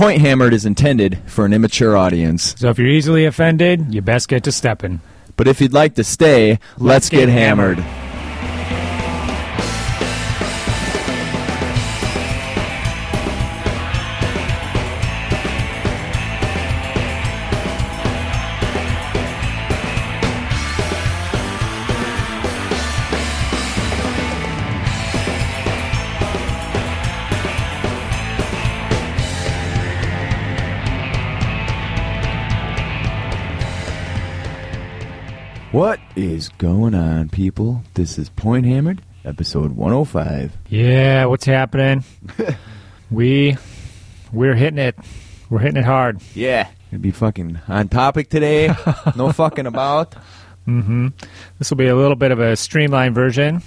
Point Hammered is intended for an immature audience. So if you're easily offended, you best get to stepping. But if you'd like to stay, let's get hammered. What is going on, people? This is Point Hammered, episode 105. Yeah, what's happening? We're hitting it. We're hitting it hard. Yeah. It'd be fucking on topic today. No fucking about. Mm-hmm. This will be a little bit of a streamlined version.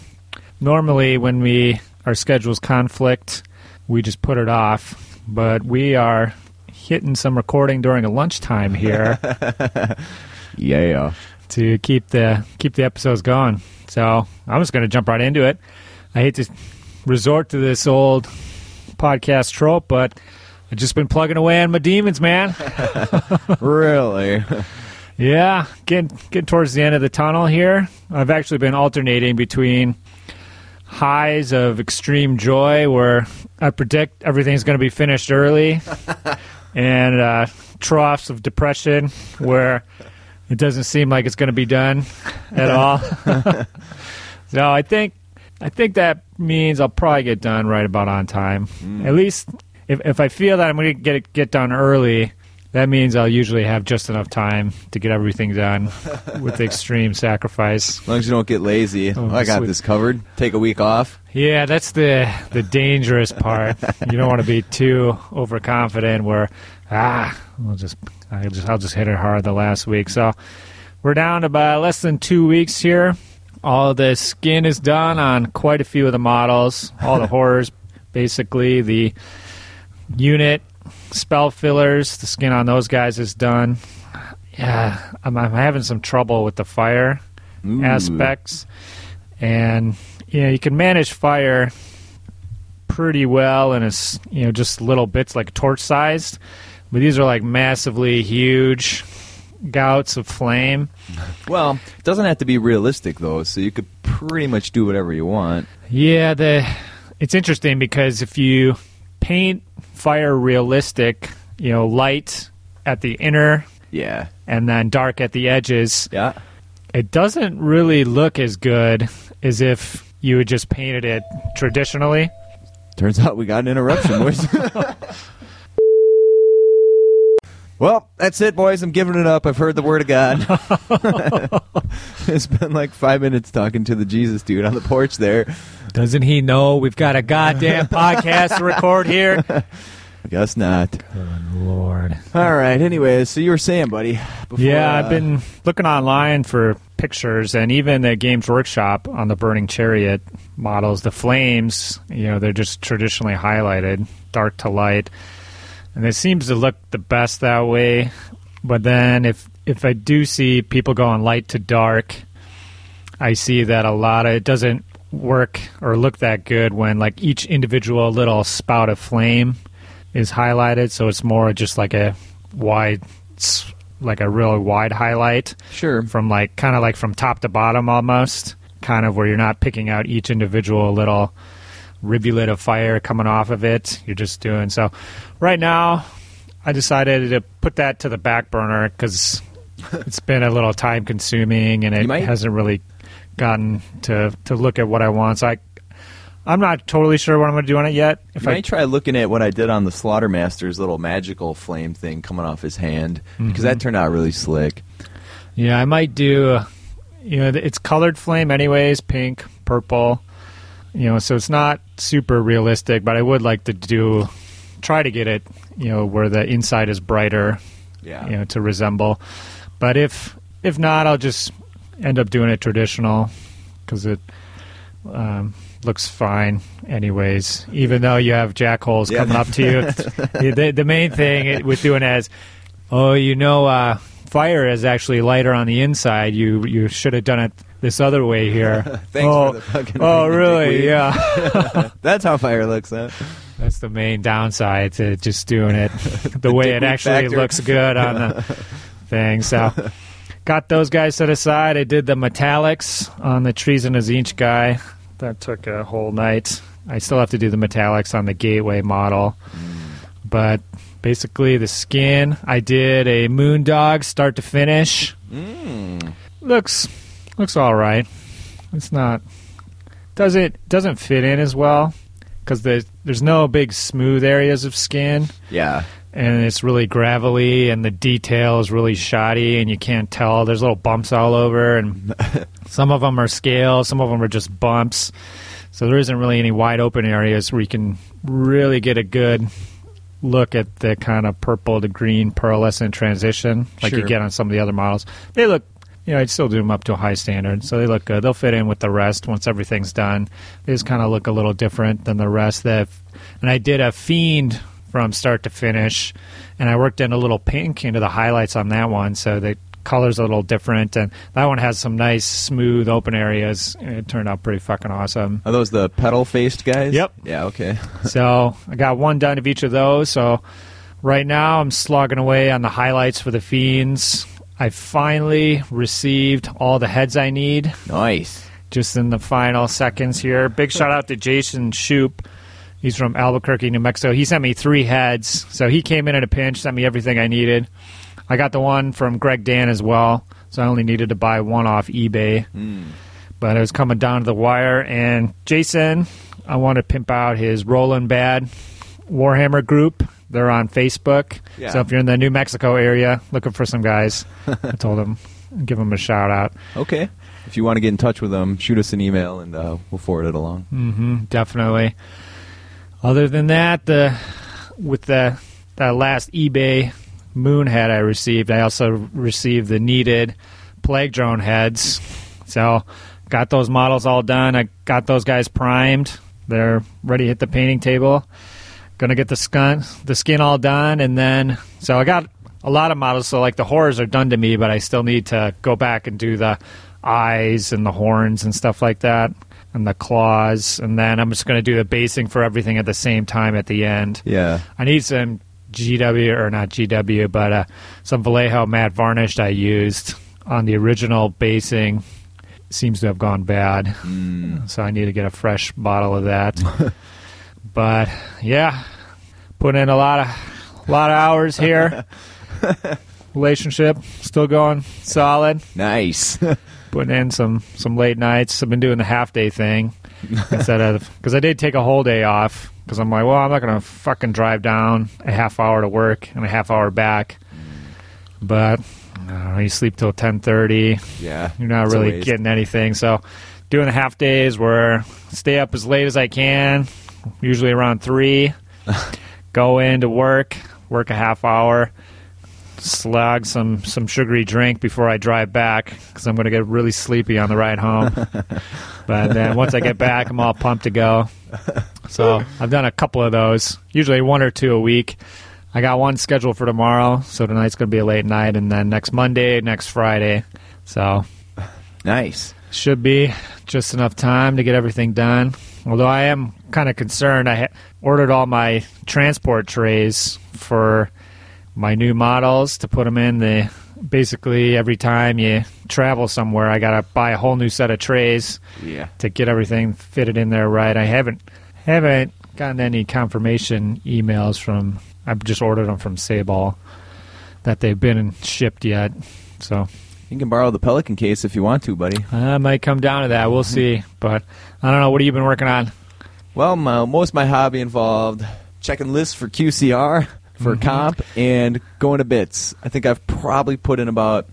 Normally, when our schedules conflict, we just put it off. But we are hitting some recording during a lunchtime here. Yeah. To keep the episodes going. So I'm just going to jump right into it. I hate to resort to this old podcast trope, but I've just been plugging away on my demons, man. Really? Yeah, getting towards the end of the tunnel here. I've actually been alternating between highs of extreme joy where I predict everything's going to be finished early and troughs of depression where it doesn't seem like it's going to be done at all. So I think that means I'll probably get done right about on time. Mm. At least if I feel that I'm going to get done early, that means I'll usually have just enough time to get everything done with extreme sacrifice. As long as you don't get lazy. Oh, I got this covered. Take a week off. Yeah, that's the dangerous part. You don't want to be too overconfident where, I'll just hit it hard the last week. So we're down to about less than 2 weeks here. All the skin is done on quite a few of the models. All the horrors, basically. The unit, spell fillers, the skin on those guys is done. Yeah, I'm having some trouble with the fire aspects. And, you can manage fire pretty well, and it's, just little bits like torch-sized. But these are like massively huge gouts of flame. Well, it doesn't have to be realistic, though, so you could pretty much do whatever you want. Yeah, it's interesting because if you paint fire realistic, light at the inner and then dark at the edges, it doesn't really look as good as if you had just painted it traditionally. Turns out we got an interruption, boys. Well, that's it, boys. I'm giving it up. I've heard the word of God. It's been like 5 minutes talking to the Jesus dude on the porch there. Doesn't he know we've got a goddamn podcast to record here? I guess not. Good Lord. All right. Anyways, so you were saying, buddy. I've been looking online for pictures, and even the Games Workshop on the Burning Chariot models, the flames, they're just traditionally highlighted, dark to light. And it seems to look the best that way. But then if I do see people going light to dark, I see that a lot of it doesn't work or look that good when like each individual little spout of flame is highlighted. So it's more just like a really wide highlight. Sure. From like kind of like from top to bottom almost, kind of where you're not picking out each individual little rivulet of fire coming off of it. You're just doing so. Right now, I decided to put that to the back burner because it's been a little time consuming and it hasn't really gotten to look at what I want. So I'm not totally sure what I'm going to do on it yet. If I try looking at what I did on the Slaughtermaster's little magical flame thing coming off his hand because that turned out really slick. Yeah, I might do. It's colored flame anyways, pink, purple. So it's not super realistic, but I would like to try to get it, where the inside is brighter, to resemble. But if not, I'll just end up doing it traditional because it looks fine anyways, even though you have jack holes coming up to you. The main thing with doing it is, fire is actually lighter on the inside. You should have done it this other way here. Thanks for the fucking... Oh, really? Yeah. That's how fire looks, huh? That's the main downside to just doing it the way it actually looks good on the thing. So got those guys set aside. I did the metallics on the Trees and a Zinch guy. That took a whole night. I still have to do the metallics on the Gateway model. But basically the skin, I did a Moondog start to finish. Looks all right. It's not... Doesn't fit in as well because there's no big smooth areas of skin. Yeah. And it's really gravelly and the detail is really shoddy and you can't tell. There's little bumps all over and some of them are scales, some of them are just bumps. So there isn't really any wide open areas where you can really get a good look at the kind of purple to green pearlescent transition like you get on some of the other models. They look, you know, I'd still do them up to a high standard, so they look good. They'll fit in with the rest once everything's done. They just kind of look a little different than the rest. And I did a Fiend from start to finish, and I worked in a little pink into the highlights on that one, so the color's a little different, and that one has some nice smooth open areas. It turned out pretty fucking awesome. Are those the petal faced guys? Yep. Yeah, okay. So I got one done of each of those, so right now I'm slogging away on the highlights for the Fiends. I finally received all the heads I need. Nice. Just in the final seconds here. Big shout out to Jason Shoop. He's from Albuquerque, New Mexico. He sent me 3 heads. So he came in at a pinch, sent me everything I needed. I got the one from Greg Dan as well, so I only needed to buy one off eBay. But it was coming down to the wire. And Jason, I want to pimp out his Rollin' Bad Warhammer group. They're on Facebook. Yeah. So if you're in the New Mexico area looking for some guys, I told them, give them a shout out. Okay. If you want to get in touch with them, shoot us an email, and we'll forward it along. Mm-hmm, definitely. Other than that, with the last eBay moon head I received, I also received the needed Plague Drone heads. So got those models all done. I got those guys primed. They're ready to hit the painting table. Going to get the skin all done. And then, so I got a lot of models. So like the horrors are done to me, but I still need to go back and do the eyes and the horns and stuff like that. And the claws, and then I'm just going to do the basing for everything at the same time at the end. Yeah. I need some some Vallejo matte varnish I used on the original basing. Seems to have gone bad. So I need to get a fresh bottle of that. But, yeah, putting in a lot of hours here. Relationship still going solid. Nice. Putting in some late nights. I've been doing the half-day thing instead of... Because I did take a whole day off because I'm like, well, I'm not going to fucking drive down a half hour to work and a half hour back. But I don't know, you sleep till 10:30. Yeah. You're not really getting anything. So doing the half-days where stay up as late as I can, usually around 3, go into work a half hour, slog some sugary drink before I drive back because I'm going to get really sleepy on the ride home. But then once I get back, I'm all pumped to go. So I've done a couple of those, usually 1 or 2 a week. I got one scheduled for tomorrow, so tonight's going to be a late night, and then next Monday, next Friday. So nice. Should be just enough time to get everything done. Although I am kind of concerned. I ordered all my transport trays for my new models to put them in. Basically, every time you travel somewhere, I got to buy a whole new set of trays to get everything fitted in there right. I haven't gotten any confirmation emails from... I've just ordered them from Sabal that they've been shipped yet. So you can borrow the Pelican case if you want to, buddy. I might come down to that. We'll see. But I don't know. What have you been working on? Well, most of my hobby involved checking lists for QCR, for comp, and going to bits. I think I've probably put in about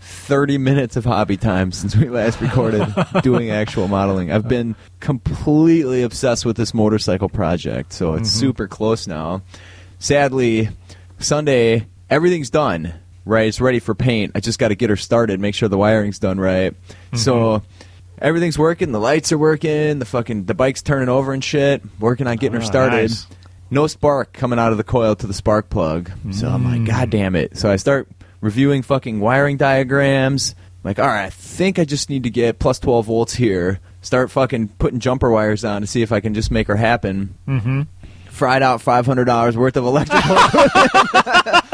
30 minutes of hobby time since we last recorded doing actual modeling. I've been completely obsessed with this motorcycle project, so it's super close now. Sadly, Sunday, everything's done, right? It's ready for paint. I just got to get her started, make sure the wiring's done right. So everything's working, the lights are working, the bike's turning over and shit, working on getting her started. Nice. No spark coming out of the coil to the spark plug. So I'm like, God damn it. So I start reviewing fucking wiring diagrams. I'm like, all right, I think I just need to get plus 12 volts here. Start fucking putting jumper wires on to see if I can just make her happen. fried out $500 worth of electrical equipment.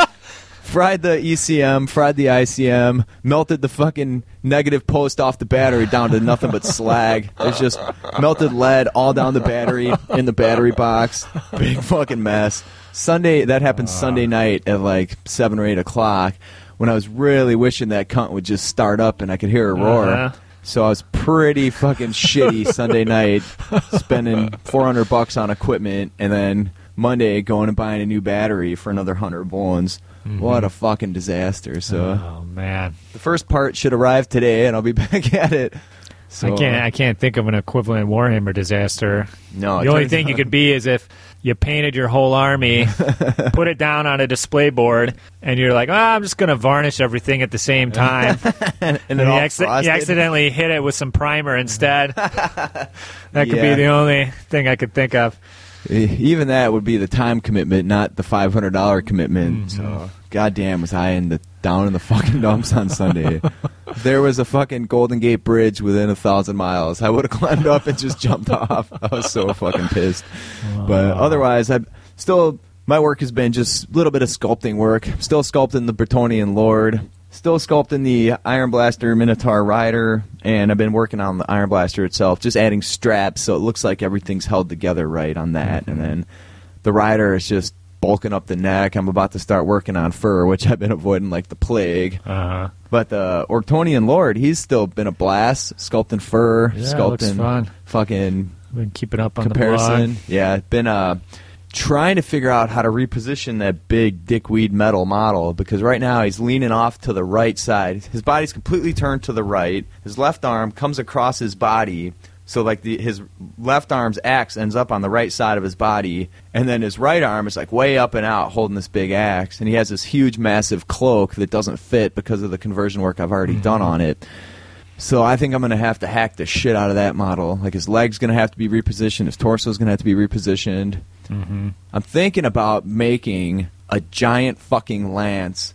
Fried the ECM, fried the ICM, melted the fucking negative post off the battery down to nothing but slag. It's just melted lead all down the battery, in the battery box. Big fucking mess. Sunday, that happened Sunday night at like 7 or 8 o'clock when I was really wishing that cunt would just start up and I could hear her roar. Uh-huh. So I was pretty fucking shitty Sunday night, spending $400 on equipment, and then Monday going and buying a new battery for another 100 bones. Mm-hmm. What a fucking disaster. So, oh, man. The first part should arrive today, and I'll be back at it. So, I can't think of an equivalent Warhammer disaster. No. The only thing you could be is if you painted your whole army, put it down on a display board, and you're like, oh, I'm just going to varnish everything at the same time. and then you accidentally hit it with some primer instead. That could be the only thing I could think of. Even that would be the time commitment, not the $500 commitment. Mm-hmm. So, goddamn, was I down in the fucking dumps on Sunday. There was a fucking Golden Gate Bridge within 1,000 miles. I would have climbed up and just jumped off. I was so fucking pissed. Wow. But otherwise, my work has been just a little bit of sculpting work. I'm still sculpting the Bretonian Lord. Still sculpting the Iron Blaster Minotaur Rider, and I've been working on the Iron Blaster itself, just adding straps so it looks like everything's held together right on that. Mm-hmm. And then the Rider is just bulking up the neck. I'm about to start working on fur, which I've been avoiding like the plague. Uh-huh. But the Orktonian Lord, he's still been a blast, sculpting fur, sculpting fun. Fucking been keeping up on comparison. The blog. Yeah, been trying to figure out how to reposition that big dickweed metal model, because right now he's leaning off to the right side. His body's completely turned to the right. His left arm comes across his body, so like his left arm's axe ends up on the right side of his body, and then his right arm is like way up and out holding this big axe, and he has this huge massive cloak that doesn't fit because of the conversion work I've already done on it. So I think I'm going to hack the shit out of that model. Like his leg's going to have to be repositioned, his torso's going to have to be repositioned. Mm-hmm. I'm thinking about making a giant fucking lance.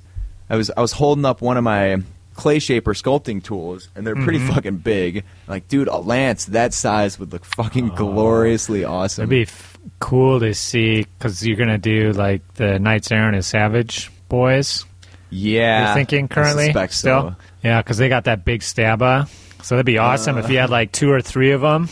I was holding up one of my clay shaper sculpting tools, and they're pretty fucking big. Like, dude, a lance that size would look fucking gloriously awesome. It'd be cool to see, because you're going to do, like, the Knights Errant and Savage Boys. Yeah. You're thinking currently? I suspect so. Yeah, because they got that big stabba. So that'd be awesome if you had, like, 2 or 3 of them.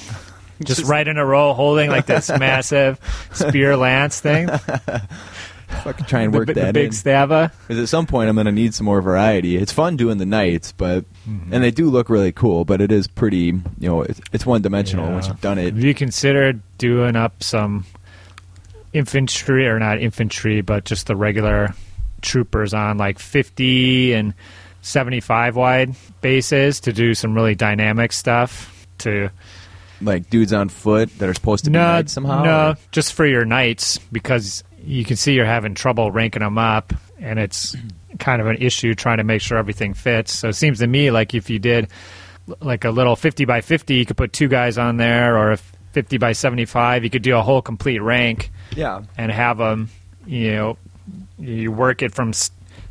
Just right in a row holding like this massive spear lance thing. Fucking try and work that in. The big stabba. Because at some point I'm going to need some more variety. It's fun doing the knights, but and they do look really cool, but it is pretty, it's one-dimensional once you've done it. Have you considered doing up some infantry, or not infantry, but just the regular troopers on like 50 and 75 wide bases to do some really dynamic stuff to... Like dudes on foot that are supposed to be knights somehow? No, or? Just for your knights, because you can see you're having trouble ranking them up, and it's kind of an issue trying to make sure everything fits. So it seems to me like if you did like a little 50 by 50, you could put 2 guys on there, or a 50 by 75, you could do a whole complete rank and have them, you work it from,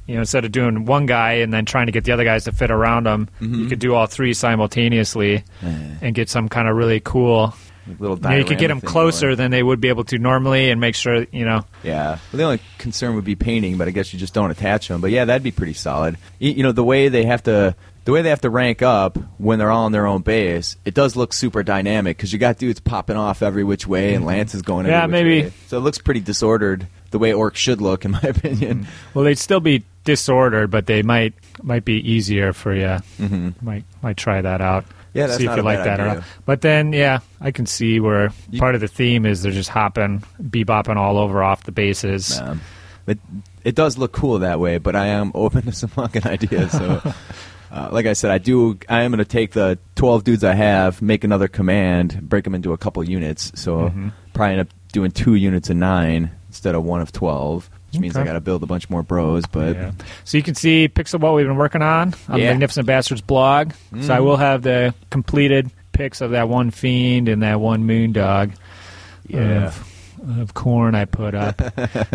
instead of doing one guy and then trying to get the other guys to fit around them, you could do all 3 simultaneously and get some kind of really cool... Little you could get them closer than they would be able to normally and make sure, Yeah. Well, the only concern would be painting, but I guess you just don't attach them. But, yeah, that'd be pretty solid. The way they have to rank up when they're all on their own base, it does look super dynamic because you got dudes popping off every which way and Lance is going every which way. So it looks pretty disordered the way orcs should look, in my opinion. Mm-hmm. Well, they'd still be disordered, but they might be easier for you. Mm-hmm. Might try that out. Yeah, that's see if you like that idea. Or not. But then, I can see where part of the theme is they're just bebopping all over off the bases. It does look cool that way, but I am open to some fucking ideas. So, like I said, I am going to take the 12 dudes I have, make another command, break them into a couple units. So probably end up doing 2 units of 9 instead of 1 of 12. Which means I got to build a bunch more bros. But So you can see Pixel what we've been working on the Magnificent Bastards blog. So I will have the completed pics of that one fiend and that one moon dog of corn I put up.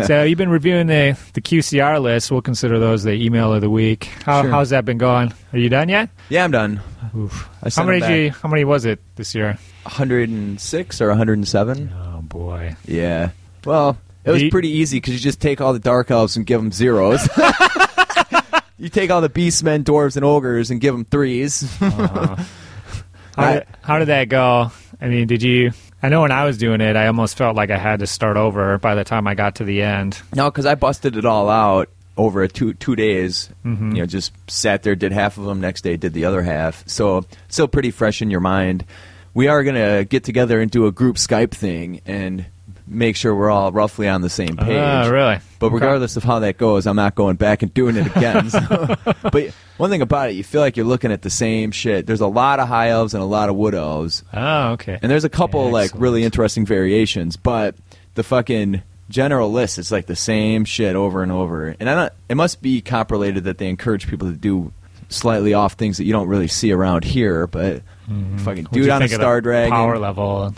So you've been reviewing the QCR list. We'll consider those the email of the week. How's that been going? Are you done yet? Yeah, I'm done. Oof. How many was it this year? 106 or 107. Oh, boy. Yeah. Well, it was pretty easy because you just take all the dark elves and give them zeros. You take all the beastmen, dwarves, and ogres and give them threes. How did that go? I mean, did you... I know when I was doing it, I almost felt like I had to start over by the time I got to the end. No, because I busted it all out over two days. Mm-hmm. You know, just sat there, did half of them. Next day, did the other half. So still pretty fresh in your mind. We are going to get together and do a group Skype thing and make sure we're all roughly on the same page. Oh, really? But regardless of how that goes, I'm not going back and doing it again. So. But one thing about it, you feel like you're looking at the same shit. There's a lot of high elves and a lot of wood elves. Oh, okay. And there's a couple like really interesting variations, but the fucking general list is like the same shit over and over. And it must be cop related that they encourage people to do slightly off things that you don't really see around here, but fucking dude on a Star Dragon. Power level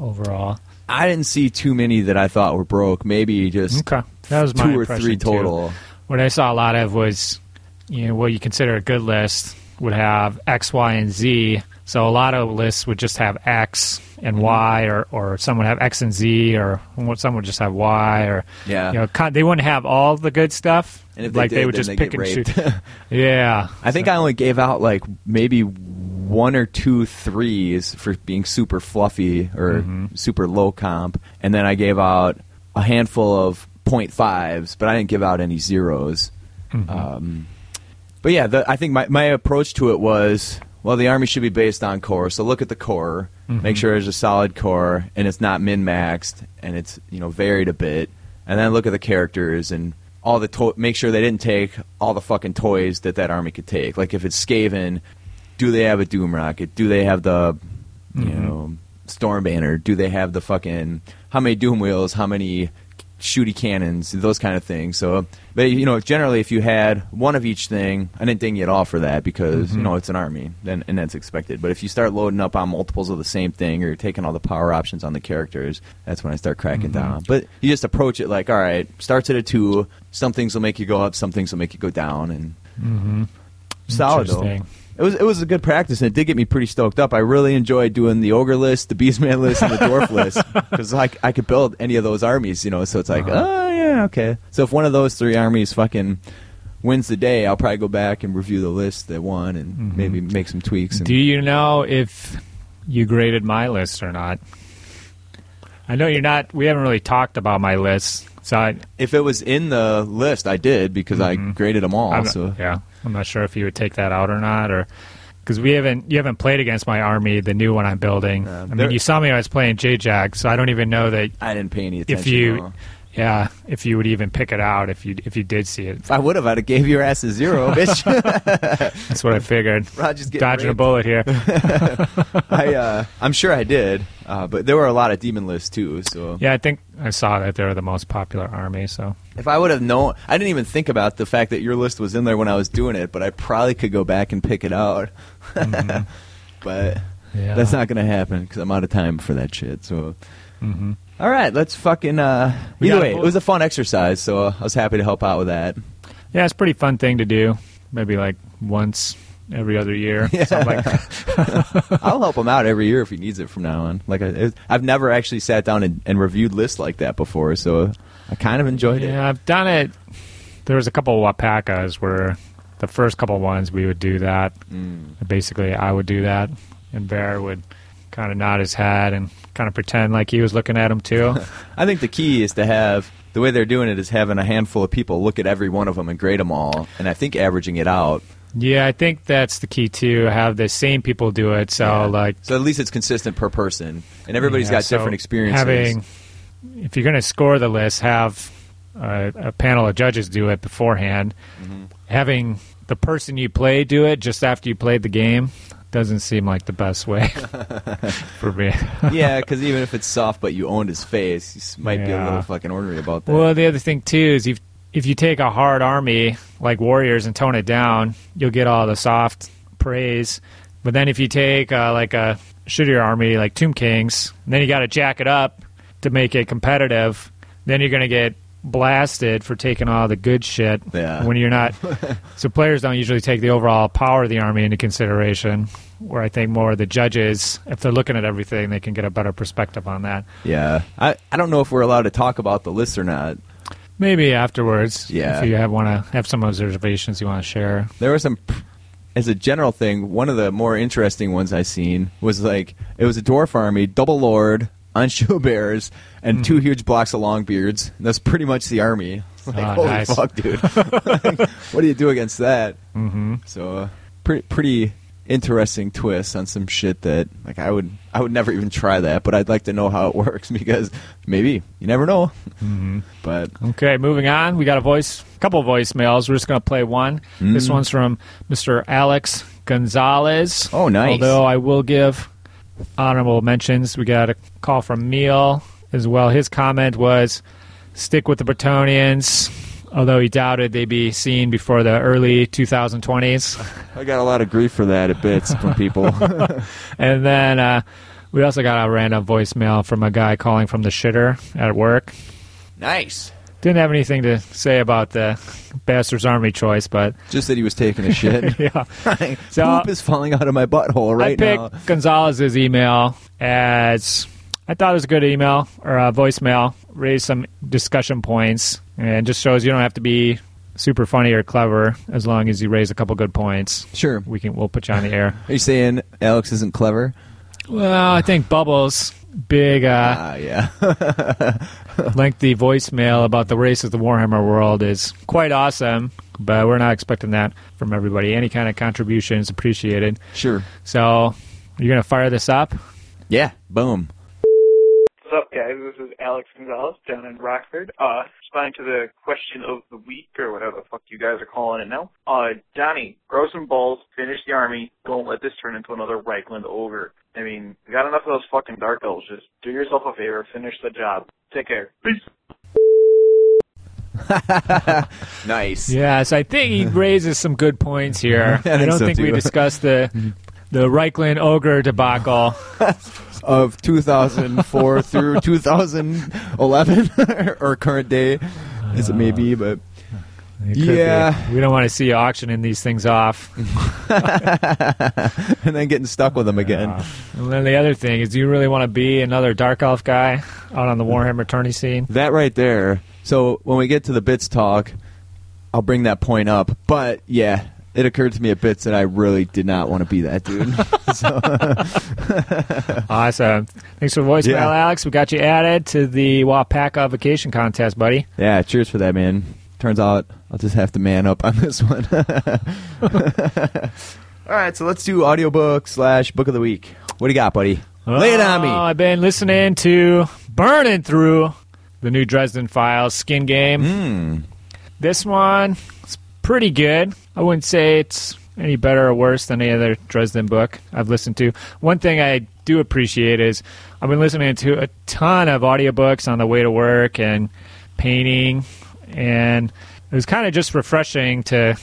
overall. I didn't see too many that I thought were broke. Maybe just that was two or three total. Too. What I saw a lot of was, you know, what you consider a good list would have X, Y, and Z. So a lot of lists would just have X and Y, or some would have X and Z, or some would just have Y, or you know, they wouldn't have all the good stuff. And if they did, they would just pick and shoot. Yeah, I think I only gave out like maybe 1 or 2 threes for being super fluffy or super low comp, and then I gave out a handful of 0.5s, but I didn't give out any zeros. But yeah, I think my approach to it was, well, the army should be based on core, so look at the core, make sure there's a solid core and it's not min-maxed and it's, you know, varied a bit, and then look at the characters and all the make sure they didn't take all the fucking toys that army could take. Like if it's Skaven, do they have a Doom Rocket? Do they have the, you know, Storm Banner? Do they have the fucking, how many Doom Wheels? How many shooty cannons? Those kind of things. So, but, you know, generally if you had one of each thing, I didn't ding you at all for that because, you know, it's an army, and that's expected. But if you start loading up on multiples of the same thing or you're taking all the power options on the characters, that's when I start cracking down. But you just approach it like, all right, starts at a 2. Some things will make you go up. Some things will make you go down. And solid, though. It was a good practice, and it did get me pretty stoked up. I really enjoyed doing the ogre list, the beastman list, and the dwarf list, because I could build any of those armies, you know. So it's like, oh yeah, okay. So if one of those three armies fucking wins the day, I'll probably go back and review the list that won and maybe make some tweaks. Do you know if you graded my list or not? I know you're not. We haven't really talked about my list. So if it was in the list, I did, because I graded them all. I'm not sure if you would take that out or not, or because you haven't played against my army, the new one I'm building. I mean, you saw me I was playing JJAG, so I don't even know that I didn't pay any attention. If you would even pick it out if you did see it. If I would have, I'd have gave your ass a zero, bitch. That's what I figured. Roger's dodging raped. A bullet here. I'm sure I did, but there were a lot of demon lists too. So yeah, I think I saw that they were the most popular army. So if I would have known, I didn't even think about the fact that your list was in there when I was doing it, but I probably could go back and pick it out. But that's not going to happen because I'm out of time for that shit. So. All right, let's fucking... either way, it was a fun exercise, so I was happy to help out with that. Yeah, it's a pretty fun thing to do. Maybe like once every other year. Yeah. Something like that. I'll help him out every year if he needs it from now on. Like I've never actually sat down and reviewed lists like that before, so I kind of enjoyed it. Yeah, I've done it. There was a couple of Wapakas where the first couple ones we would do that. Basically, I would do that, and Bear would kind of nod his head and kind of pretend like he was looking at them too. I think the key is to have, the way they're doing it is having a handful of people look at every one of them and grade them all, and I think averaging it out. Yeah, I think that's the key too, have the same people do it. So so at least it's consistent per person, and everybody's got different experiences. If you're going to score the list, have a panel of judges do it beforehand. Having the person you play do it just after you played the game doesn't seem like the best way for me. Yeah, because even if it's soft but you owned his face, you might be a little fucking ornery about that. Well, the other thing, too, is if you take a hard army like Warriors and tone it down, you'll get all the soft praise. But then if you take like a shittier army like Tomb Kings, and then you got to jack it up to make it competitive, then you're going to get blasted for taking all the good shit when you're not. So players don't usually take the overall power of the Army into consideration, where I think more of the judges, if they're looking at everything, they can get a better perspective on that. Yeah. I don't know if we're allowed to talk about the list or not. Maybe afterwards, if you want to have some observations you want to share. There were some, as a general thing, one of the more interesting ones I seen was like, it was a dwarf army, double lord, on show bears, and two huge blocks of long beards. And that's pretty much the army. Like, holy fuck, dude. Like, what do you do against that? Mm-hmm. So, pretty interesting twist on some shit that, like, I would never even try that, but I'd like to know how it works, because maybe you never know. Mm-hmm. But okay, moving on, we got a couple of voicemails. We're just gonna play one. This one's from Mr. Alex Gonzalez. Oh, nice. Although I will give honorable mentions. We got a call from Meal as well. His comment was, "Stick with the Bretonians." Although he doubted they'd be seen before the early 2020s. I got a lot of grief for that at Bits from people. And then we also got a random voicemail from a guy calling from the shitter at work. Nice. Didn't have anything to say about the Bastards Army choice, but... just that he was taking a shit. Yeah. So poop is falling out of my butthole right now. I picked Gonzalez's email as... I thought it was a good email or a voicemail. Raised some discussion points and just shows you don't have to be super funny or clever as long as you raise a couple good points. Sure. We'll put you on the air. Are you saying Alex isn't clever? Well, I think Bubbles' big lengthy voicemail about the race of the Warhammer world is quite awesome, but we're not expecting that from everybody. Any kind of contribution is appreciated. Sure. So you're going to fire this up? Yeah. Boom. What's up, guys? This is Alex Gonzalez down in Rockford. Responding to the question of the week, or whatever the fuck you guys are calling it now. Donnie, grow some balls, finish the army, don't let this turn into another Reichland over. I mean, we got enough of those fucking Dark Elves. Just do yourself a favor, finish the job. Take care. Peace! Nice. Yeah, so I think he raises some good points here. I don't think we discussed the Reichland Ogre debacle. Of 2004 through 2011, or current day, as it may be, but it could be. We don't want to see you auctioning these things off. And then getting stuck with them again. And then the other thing is, do you really want to be another Dark Elf guy out on the Warhammer tourney scene? That right there. So when we get to the Bits talk, I'll bring that point up, but yeah. It occurred to me at Bits that I really did not want to be that dude. Awesome. Thanks for the voicemail, Alex. We got you added to the Wapaka Vacation Contest, buddy. Yeah, cheers for that, man. Turns out I'll just have to man up on this one. All right, so let's do audiobook/book of the week. What do you got, buddy? Lay it on me. I've been listening to burning through the new Dresden Files Skin Game. This one... pretty good. I wouldn't say it's any better or worse than any other Dresden book I've listened to. One thing I do appreciate is I've been listening to a ton of audiobooks on the way to work and painting, and it was kind of just refreshing to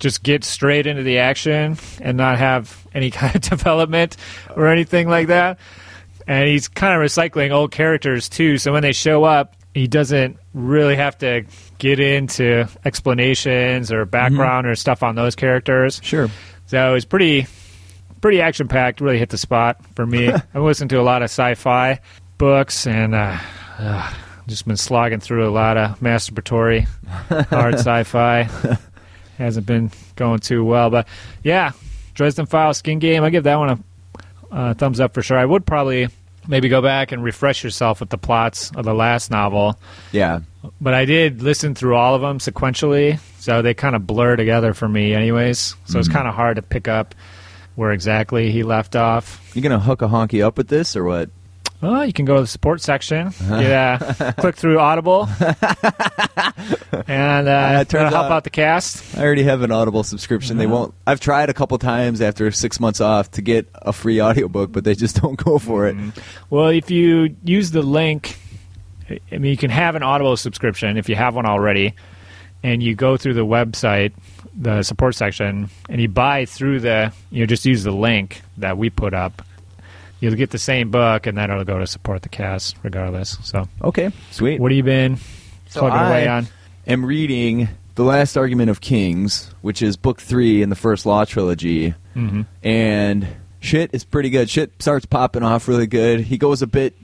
just get straight into the action and not have any kind of development or anything like that. And he's kind of recycling old characters too, so when they show up, he doesn't really have to get into explanations or background or stuff on those characters. Sure. So it was pretty action-packed, really hit the spot for me. I listened to a lot of sci-fi books and just been slogging through a lot of masturbatory, hard sci-fi. Hasn't been going too well. But, yeah, Dresden Files Skin Game, I give that one a thumbs up for sure. I would probably... maybe go back and refresh yourself with the plots of the last novel. Yeah. But I did listen through all of them sequentially, so they kind of blur together for me anyways. So it's kind of hard to pick up where exactly he left off. You going to hook a honky up with this or what? Well, you can go to the support section. Yeah, click through Audible, and help out the cast. I already have an Audible subscription. They won't. I've tried a couple times after 6 months off to get a free audiobook, but they just don't go for it. Well, if you use the link, I mean, you can have an Audible subscription if you have one already, and you go through the website, the support section, and you buy through just use the link that we put up. You'll get the same book, and then it'll go to support the cast regardless. So okay, sweet. What have you been So I am reading The Last Argument of Kings, which is book 3 in the First Law trilogy, mm-hmm. and shit is pretty good. Shit starts popping off really good. He goes a bit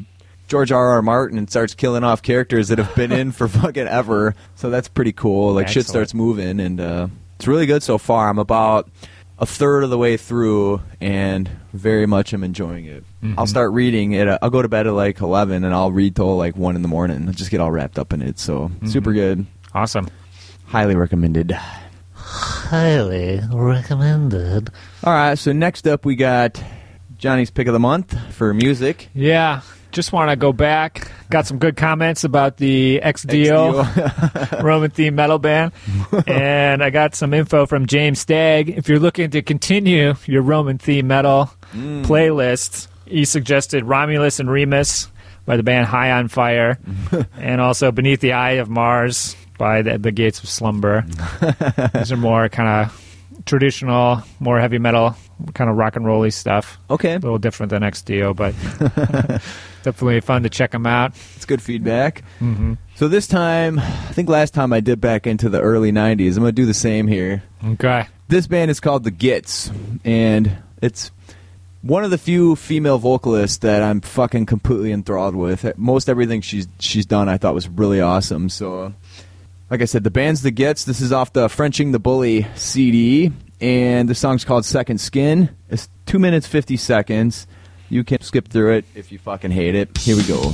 George R.R. Martin and starts killing off characters that have been in for fucking ever, so that's pretty cool. Like, excellent. Shit starts moving, and it's really good so far. I'm about a third of the way through, and very much am enjoying it. Mm-hmm. I'll start reading it. I'll go to bed at like 11, and I'll read till like 1 in the morning. I'll just get all wrapped up in it, so mm-hmm. super good. Awesome. Highly recommended. Highly recommended. All right, so next up we got Johnny's Pick of the Month for music. Yeah, just want to go back. Got some good comments about the XDO. Roman Theme Metal Band. And I got some info from James Stagg. If you're looking to continue your Roman Theme Metal playlist, he suggested Romulus and Remus by the band High on Fire, and also Beneath the Eye of Mars by the Gates of Slumber. These are more kind of traditional, more heavy metal, kind of rock and roll-y stuff. Okay. A little different than XDO, but definitely fun to check them out. It's good feedback. Mm-hmm. So this time, I think last time I did back into the early 90s. I'm going to do the same here. Okay. This band is called The Gits, and it's one of the few female vocalists that I'm fucking completely enthralled with. Most everything she's done I thought was really awesome, so... Like I said, the band's The Gits. This is off the Frenching the Bully CD, and the song's called Second Skin. It's 2 minutes, 50 seconds. You can skip through it if you fucking hate it. Here we go.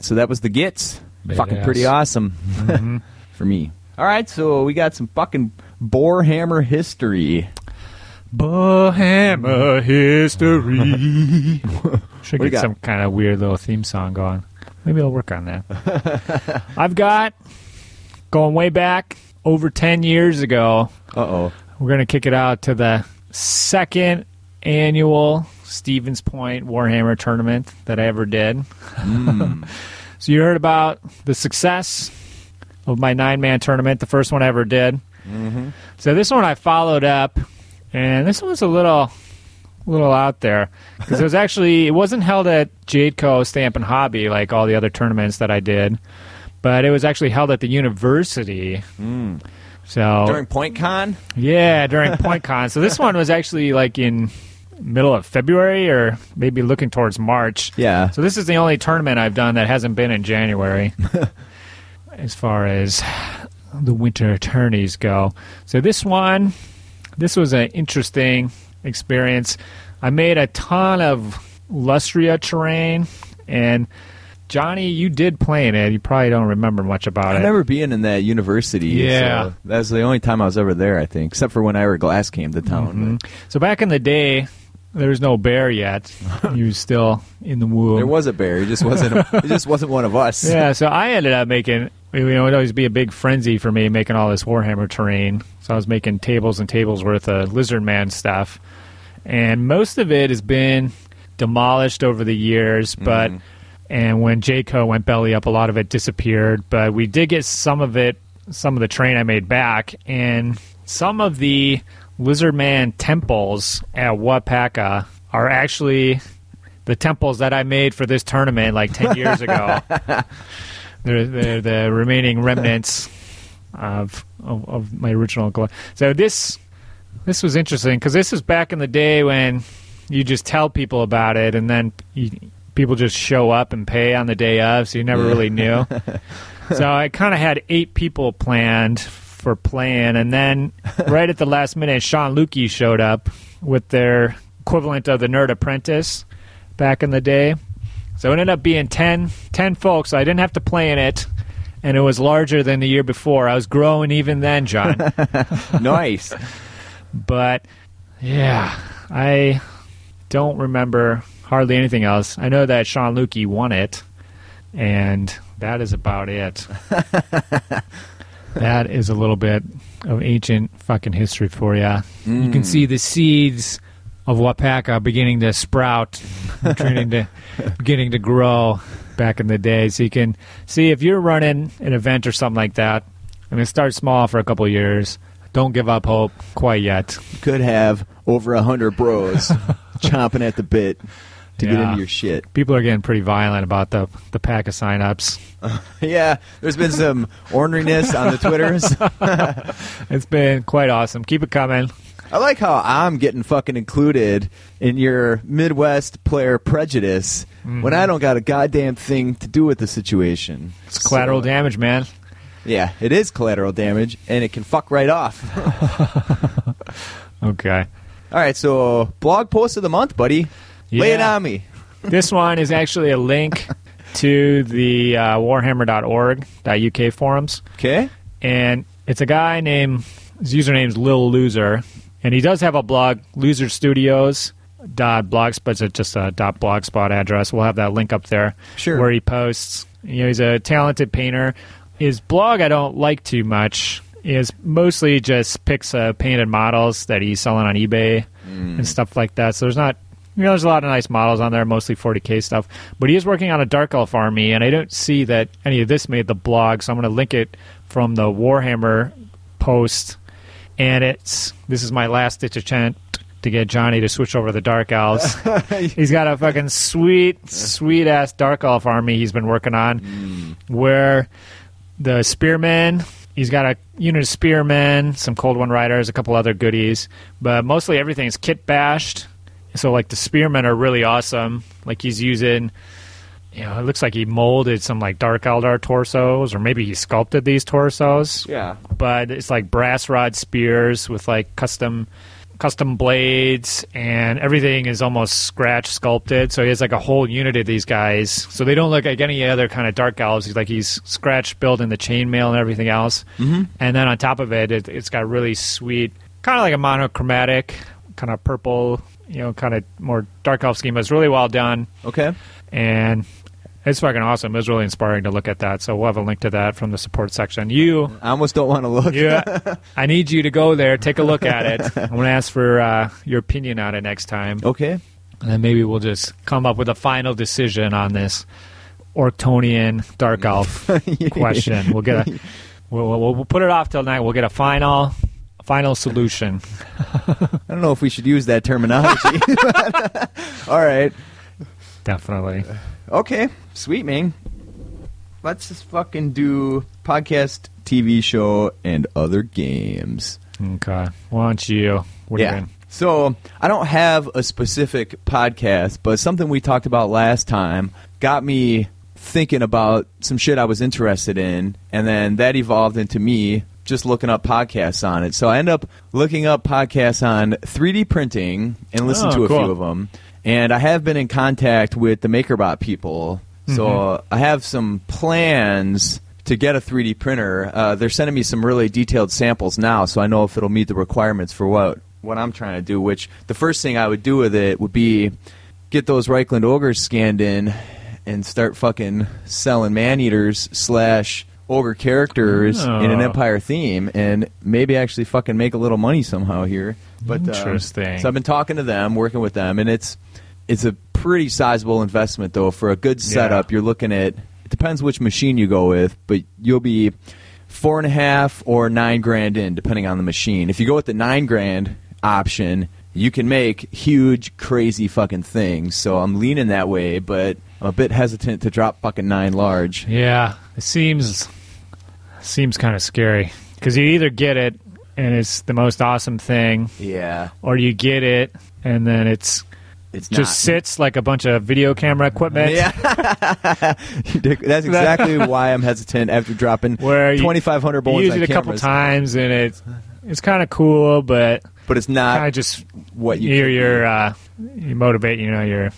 So that was The Gits. Badass. Fucking pretty awesome mm-hmm. for me. All right, so we got some fucking Borehammer history. Borehammer history. Should what get some kind of weird little theme song going. Maybe I'll work on that. I've got, going way back, over 10 years ago. Uh-oh. We're going to kick it out to the second annual Stevens Point Warhammer tournament that I ever did. So you heard about the success of my 9-man tournament, the first one I ever did. Mm-hmm. So this one I followed up, and this one's a little out there because it was actually, it wasn't held at Jadeco Stampin' Hobby like all the other tournaments that I did, but it was actually held at the university. Mm. So during PointCon? Yeah, during PointCon. So this one was actually like in middle of February or maybe looking towards March. Yeah. So this is the only tournament I've done that hasn't been in January as far as the winter tourneys go. So this one, this was an interesting experience. I made a ton of Lustria terrain, and Johnny, you did play in it. You probably don't remember much about it. I remember being in that university. Yeah. So that was the only time I was ever there, I think, except for when Ira Glass came to town. Mm-hmm. So back in the day, there was no bear yet. He was still in the womb. There was a bear. He just wasn't one of us. Yeah, so I ended up making, you know, it would always be a big frenzy for me making all this Warhammer terrain. So I was making tables and tables worth of Lizard Man stuff. And most of it has been demolished over the years, but... Mm. And when Jayco went belly up, a lot of it disappeared. But we did get some of the terrain I made back. And some of the Lizardman temples at Wapaka are actually the temples that I made for this tournament like 10 years ago. They're the remaining remnants of my original collection. So this was interesting because this is back in the day when you just tell people about it and then... People just show up and pay on the day of, so you never really knew. So I kind of had 8 people planned for playing, and then right at the last minute, Sean Lukey showed up with their equivalent of the Nerd Apprentice back in the day. So it ended up being 10 folks, so I didn't have to play in it, and it was larger than the year before. I was growing even then, John. Nice. But, yeah, I don't remember... hardly anything else. I know that Sean Lukey won it, and that is about it. That is a little bit of ancient fucking history for you. Mm. You can see the seeds of Wapaka beginning to sprout, beginning to grow back in the day. So you can see if you're running an event or something like that, I mean, start small for a couple years. Don't give up hope quite yet. You could have over 100 bros chomping at the bit. To get into your shit. People are getting pretty violent about the pack of sign-ups. Yeah, there's been some orneriness on the Twitters. It's been quite awesome. Keep it coming. I like how I'm getting fucking included in your Midwest player prejudice when I don't got a goddamn thing to do with the situation. It's collateral damage, man. Yeah, it is collateral damage, and it can fuck right off. Okay. All right, so blog post of the month, buddy. Yeah. Lay it on me. This one is actually a link to the warhammer.org.uk forums. Okay. And it's a guy named, his username's Lil Loser, and he does have a blog, loserstudios.blogspot. It's just a .blogspot address. We'll have that link up there. Sure. Where he posts. You know, he's a talented painter. His blog I don't like too much. Is mostly just picks of painted models that he's selling on eBay and stuff like that. So there's not... You know, there's a lot of nice models on there, mostly 40K stuff. But he is working on a Dark Elf army, and I don't see that any of this made the blog, so I'm going to link it from the Warhammer post. And this is my last-ditch attempt to get Johnny to switch over to the Dark Elves. He's got a fucking sweet, sweet-ass Dark Elf army he's been working on, where the Spearmen... He's got a unit of Spearmen, some Cold One Riders, a couple other goodies, but mostly everything's kit-bashed. So, like, the Spearmen are really awesome. Like, he's using, you know, it looks like he molded some, like, Dark Eldar torsos, or maybe he sculpted these torsos. Yeah. But it's, like, brass rod spears with, like, custom blades, and everything is almost scratch-sculpted. So he has, like, a whole unit of these guys. So they don't look like any other kind of Dark Elves. He's scratch-building the chainmail and everything else. Mm-hmm. And then on top of it, it's got really sweet, kind of like a monochromatic, kind of purple... You know, kind of more Dark Elf schema. It's really well done. Okay. And it's fucking awesome. It was really inspiring to look at that. So we'll have a link to that from the support section. I almost don't want to look. Yeah. I need you to go there, take a look at it. I'm going to ask for your opinion on it next time. Okay. And then maybe we'll just come up with a final decision on this Orktonian Dark Elf question. We'll get a we'll put it off till night. We'll get a final solution. I don't know if we should use that terminology. All right. Definitely. Okay. Sweet, man. Let's just fucking do podcast, TV show, and other games. Okay. Why don't you? What are you doing? So I don't have a specific podcast, but something we talked about last time got me thinking about some shit I was interested in, and then that evolved into me just looking up podcasts on it. So I end up looking up podcasts on 3D printing and listened to a few of them. And I have been in contact with the MakerBot people, so I have some plans to get a 3D printer. They're sending me some really detailed samples now, so I know if it'll meet the requirements for what I'm trying to do, which the first thing I would do with it would be get those Reichland ogres scanned in and start fucking selling Maneaters / ogre characters in an Empire theme, and maybe actually fucking make a little money somehow here. But, interesting. So I've been talking to them, working with them, and it's a pretty sizable investment, though. For a good setup, you're looking at, it depends which machine you go with, but you'll be $4,500 or $9,000 in, depending on the machine. If you go with the $9,000 option, you can make huge, crazy fucking things. So I'm leaning that way, but I'm a bit hesitant to drop fucking $9,000 large. Yeah, it seems kind of scary, because you either get it and it's the most awesome thing, or you get it and then it's just sits like a bunch of video camera equipment. Yeah. That's exactly why I'm hesitant after dropping 2,500 bullets on cameras. You use it a couple times and it's kind of cool, but it's not kind of just what you motivate. You know, your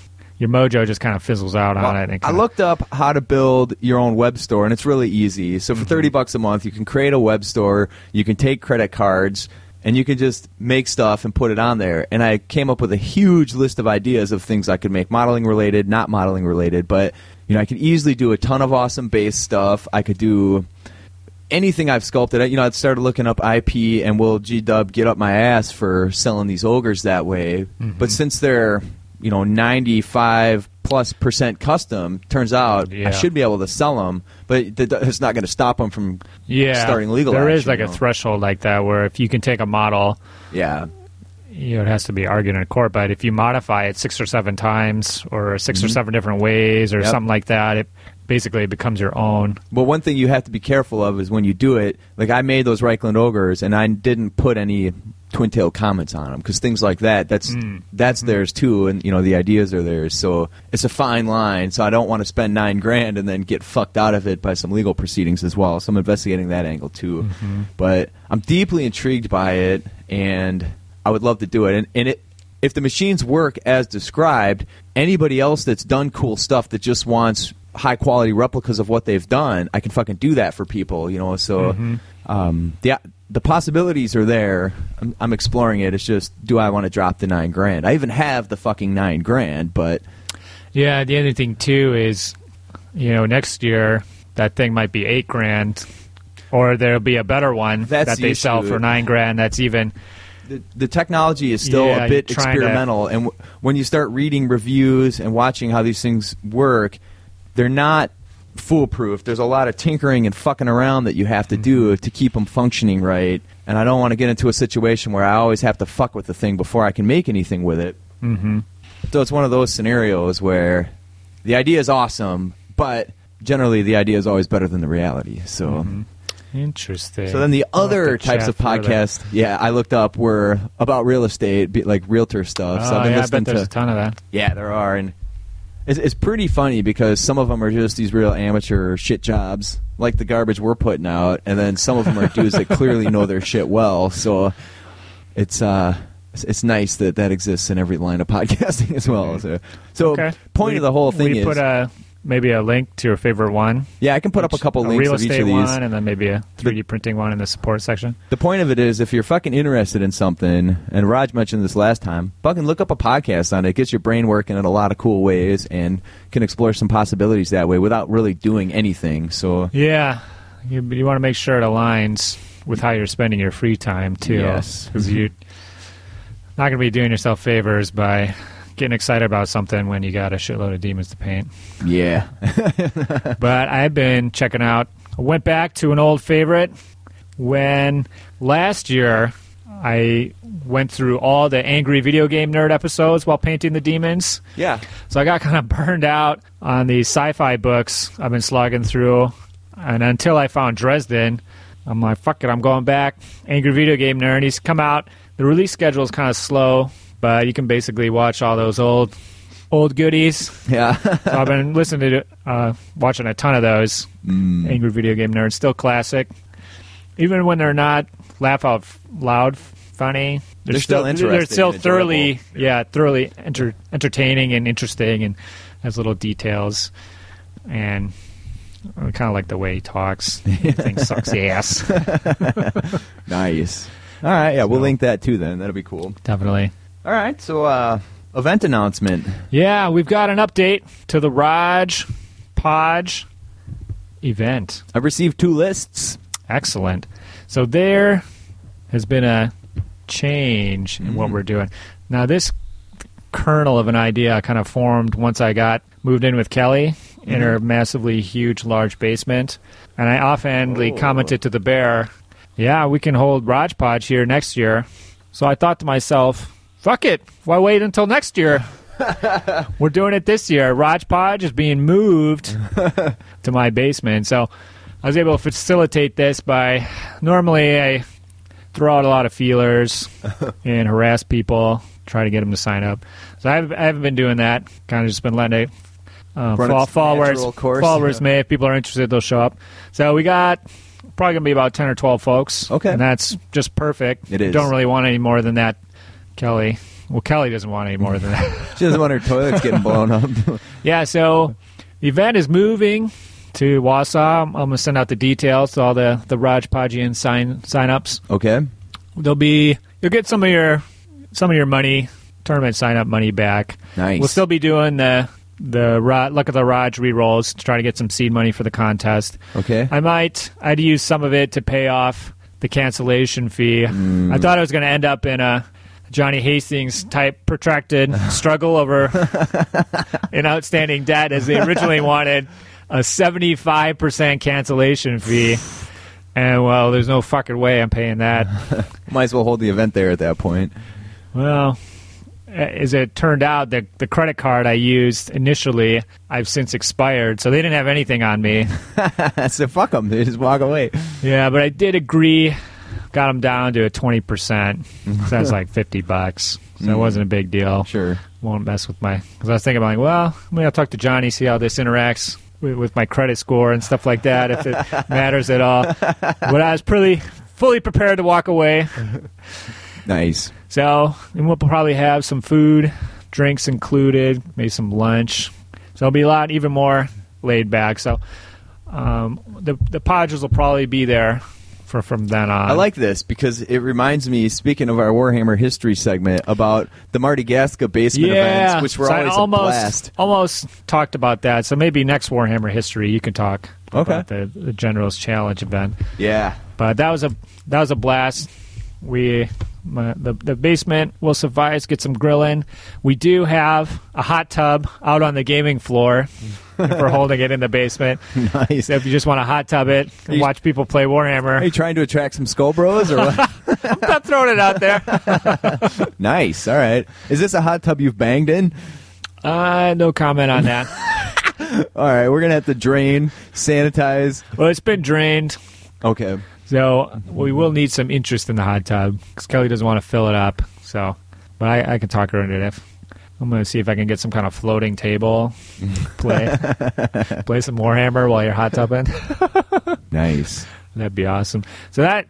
mojo just kind of fizzles out on it. I looked up how to build your own web store, and it's really easy. So for $30 a month, you can create a web store, you can take credit cards, and you can just make stuff and put it on there. And I came up with a huge list of ideas of things I could make, modeling-related, not modeling-related. But you know, I could easily do a ton of awesome base stuff. I could do anything I've sculpted. You know, I started looking up IP, and will G-Dub get up my ass for selling these ogres that way? But since they're, you know, 95%+ custom, turns out I should be able to sell them, but it's not going to stop them from starting legal action. There is like a threshold like that where if you can take a model, you know, it has to be argued in court, but if you modify it 6 or 7 times or 6 or 7 different ways or something like that, it basically becomes your own. But one thing you have to be careful of is when you do it, like I made those Reichland ogres and I didn't put any Twintail comments on them, because things like that's theirs too, and you know the ideas are theirs, so it's a fine line. So I don't want to spend $9,000 and then get fucked out of it by some legal proceedings as well, so I'm investigating that angle too. But I'm deeply intrigued by it, and I would love to do it, and it, if the machines work as described, anybody else that's done cool stuff that just wants high quality replicas of what they've done, I can fucking do that for people, you know. So the possibilities are there. I'm exploring it. It's just, do I want to drop the $9,000? I even have the fucking $9,000, but yeah, the other thing too is, you know, next year that thing might be $8,000, or there'll be a better one that they sell for $9,000. That's even the technology is still a bit experimental, and when you start reading reviews and watching how these things work, they're not foolproof. There's a lot of tinkering and fucking around that you have to do to keep them functioning right, and I don't want to get into a situation where I always have to fuck with the thing before I can make anything with it. So it's one of those scenarios where the idea is awesome, but generally the idea is always better than the reality. So interesting. So then the other types of podcasts I looked up were about real estate, like realtor stuff. So I've been listening. I bet there's a ton of that. Yeah, there are. And it's pretty funny because some of them are just these real amateur shit jobs, like the garbage we're putting out, and then some of them are dudes that clearly know their shit well. So it's nice that that exists in every line of podcasting as well. So okay. Point of the whole thing is, put maybe a link to your favorite one. Yeah, I can put up a couple links of each of these. A real estate one, and then maybe a 3D printing one in the support section. The point of it is, if you're fucking interested in something, and Raj mentioned this last time, fucking look up a podcast on it. It gets your brain working in a lot of cool ways and can explore some possibilities that way without really doing anything. So yeah, you want to make sure it aligns with how you're spending your free time, too. Yes. Because you're not going to be doing yourself favors by getting excited about something when you got a shitload of demons to paint. Yeah. But I've been checking out. I went back to an old favorite. When last year I went through all the Angry Video Game Nerd episodes while painting the demons. Yeah. So I got kind of burned out on the sci-fi books I've been slogging through. And until I found Dresden, I'm like, fuck it, I'm going back. Angry Video Game Nerd. He's come out. The release schedule is kind of slow, but you can basically watch all those old goodies. Yeah. So I've been listening to, watching a ton of those. Angry Video Game Nerd, still classic. Even when they're not laugh out loud funny, they're still interesting. They're still thoroughly entertaining and interesting, and has little details. And I kind of like the way he talks. Everything sucks ass. Nice. All right, yeah, so, we'll link that too then. That'll be cool. Definitely. All right, so event announcement. Yeah, we've got an update to the Raj Podge event. I've received 2 lists. Excellent. So there has been a change in what we're doing. Now, this kernel of an idea kind of formed once I got moved in with Kelly in her massively huge, large basement. And I offhandedly commented to the bear, yeah, we can hold Raj Podge here next year. So I thought to myself, fuck it. Why wait until next year? We're doing it this year. Raj Podge is being moved to my basement. So I was able to facilitate this by, normally I throw out a lot of feelers and harass people, try to get them to sign up. So I haven't been doing that. Kind of just been letting it fall where it may. If people are interested, they'll show up. So we got probably going to be about 10 or 12 folks. Okay. And that's just perfect. It is. Don't really want any more than that, Kelly. Well, Kelly doesn't want any more than that. She doesn't want her toilets getting blown up. Yeah, so the event is moving to Wausau. I'm going to send out the details to all the Raj Podgian sign-ups. Okay. You'll get some of your money, tournament sign-up money back. Nice. We'll still be doing the Luck of the Raj re-rolls to try to get some seed money for the contest. Okay. I'd use some of it to pay off the cancellation fee. I thought I was going to end up in a Johnny Hastings-type protracted struggle over an outstanding debt, as they originally wanted a 75% cancellation fee. And, well, there's no fucking way I'm paying that. Might as well hold the event there at that point. Well, as it turned out, the credit card I used initially, I've since expired, so they didn't have anything on me. So fuck them. They just walk away. Yeah, but I did agree. Got them down to a 20%. So that's like $50. So it wasn't a big deal. Sure. Won't mess with my... Because I was thinking about, like, well, I'm going to talk to Johnny, see how this interacts with my credit score and stuff like that, if it matters at all. But I was pretty fully prepared to walk away. Nice. So, and we'll probably have some food, drinks included, maybe some lunch. So it'll be a lot even more laid back. So the Podgers will probably be there from then on. I like this because it reminds me, speaking of our Warhammer history segment, about the Marty Gaska basement events, which were always a blast. Almost talked about that. So maybe next Warhammer history you can talk about the General's Challenge event. Yeah. But that was a blast. The basement will suffice, get some grilling. We do have a hot tub out on the gaming floor if we're holding it in the basement. Nice. So if you just want to hot tub it and watch people play Warhammer. Are you trying to attract some Skull Bros or what? I'm not throwing it out there. Nice. All right. Is this a hot tub you've banged in? No comment on that. All right. We're going to have to drain, sanitize. Well, it's been drained. Okay. So we will need some interest in the hot tub because Kelly doesn't want to fill it up. So, but I can talk her into it. I'm going to see if I can get some kind of floating table, play some Warhammer while you're hot tubbing. Nice. That'd be awesome. So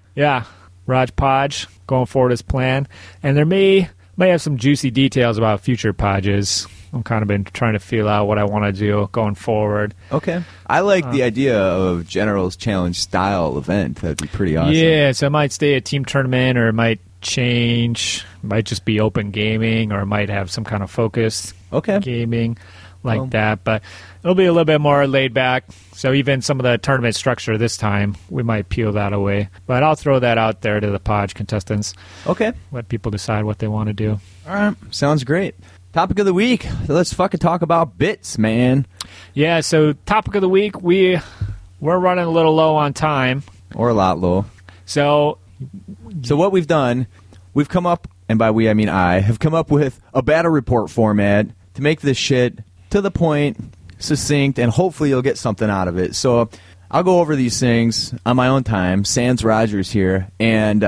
Raj Podge going forward as planned, and there may have some juicy details about future Podges. I'm kind of been trying to feel out what I want to do going forward. Okay. I like the idea of General's Challenge style event. That'd be pretty awesome. Yeah, so it might stay a team tournament, or it might change. It might just be open gaming, or it might have some kind of focused gaming like that. But it'll be a little bit more laid back. So even some of the tournament structure this time, we might peel that away. But I'll throw that out there to the Podge contestants. Okay. Let people decide what they want to do. All right. Sounds great. Topic of the week. Let's fucking talk about bits, man. Yeah, so topic of the week, we're running a little low on time. Or a lot low. So what we've done, we've come up, and by we I mean I, have come up with a battle report format to make this shit to the point, succinct, and hopefully you'll get something out of it. So I'll go over these things on my own time, sans Rogers here, and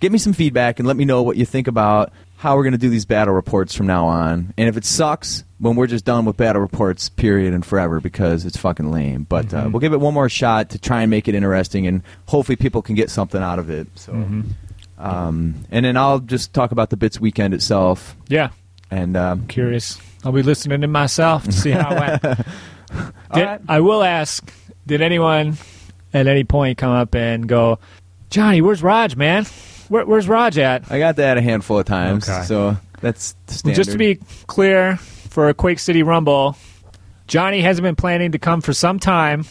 give me some feedback and let me know what you think about how we're going to do these battle reports from now on. And if it sucks, when we're just done with battle reports, period, and forever, because it's fucking lame. But we'll give it one more shot to try and make it interesting, and hopefully people can get something out of it. So, and then I'll just talk about the Bits weekend itself. Yeah. And I'm curious. I'll be listening to myself to see how it went. Right. I will ask, did anyone at any point come up and go, Johnny, where's Raj, man? Where's Raj at? I got that a handful of times, so that's standard. Just to be clear, for a Quake City Rumble, Johnny hasn't been planning to come for some time,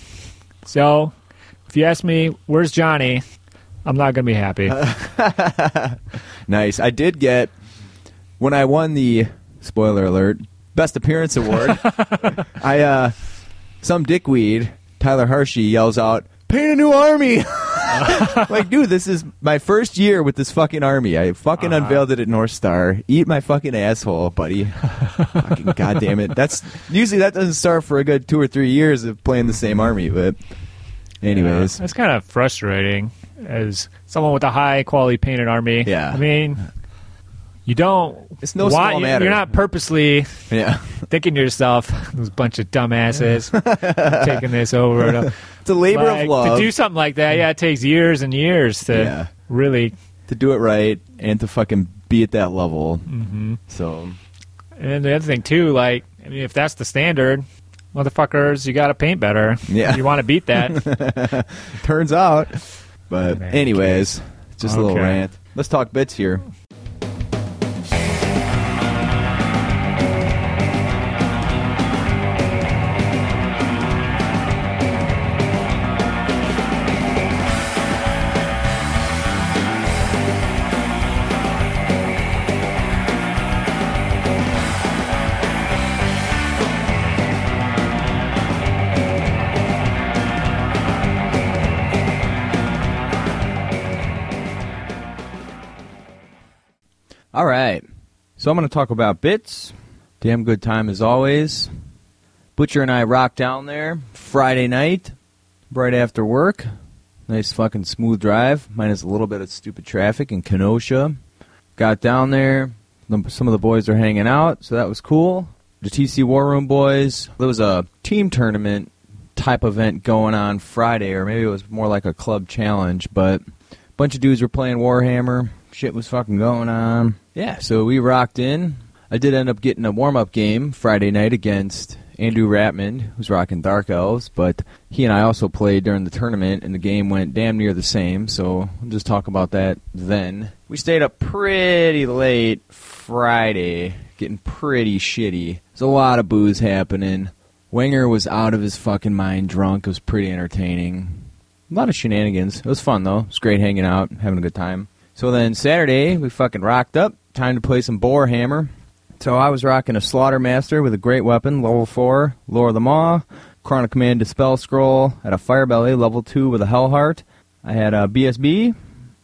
so if you ask me, where's Johnny, I'm not going to be happy. Nice. I did get, when I won the, spoiler alert, Best Appearance Award, I some dickweed, Tyler Hershey, yells out, "Paint a new army!" Like, dude, this is my first year with this fucking army. I fucking unveiled it at North Star. Eat my fucking asshole, buddy. Fucking goddamn it. That's usually that doesn't start for a good 2 or 3 years of playing the same army. But anyways, that's kind of frustrating as someone with a high quality painted army. Yeah, I mean, you don't. It's no small matter. You're not purposely thinking to yourself, "Those bunch of dumbasses taking this over." It's a labor of love. To do something like that, it takes years and years to really... to do it right and to fucking be at that level. Mm-hmm. So, and the other thing, too, like, I mean, if that's the standard, motherfuckers, you got to paint better. Yeah. You want to beat that. Turns out. But anyways, just a little rant. Let's talk bits here. All right, so I'm going to talk about bits. Damn good time as always. Butcher and I rocked down there Friday night, right after work. Nice fucking smooth drive, minus a little bit of stupid traffic in Kenosha. Got down there. Some of the boys are hanging out, so that was cool. The TC War Room boys, there was a team tournament type event going on Friday, or maybe it was more like a club challenge, but a bunch of dudes were playing Warhammer. Shit was fucking going on. Yeah, so we rocked in. I did end up getting a warm-up game Friday night against Andrew Ratman, who's rocking Dark Elves, but he and I also played during the tournament, and the game went damn near the same, so we'll just talk about that then. We stayed up pretty late Friday, getting pretty shitty. There's a lot of booze happening. Wenger was out of his fucking mind drunk. It was pretty entertaining. A lot of shenanigans. It was fun, though. It was great hanging out, having a good time. So then Saturday, we fucking rocked up. Time to play some Boarhammer. So I was rocking a Slaughtermaster with a great weapon, level 4, Lore of the Maw, Chrono Command Dispel Scroll, had a Firebelly, level 2 with a Hellheart. I had a BSB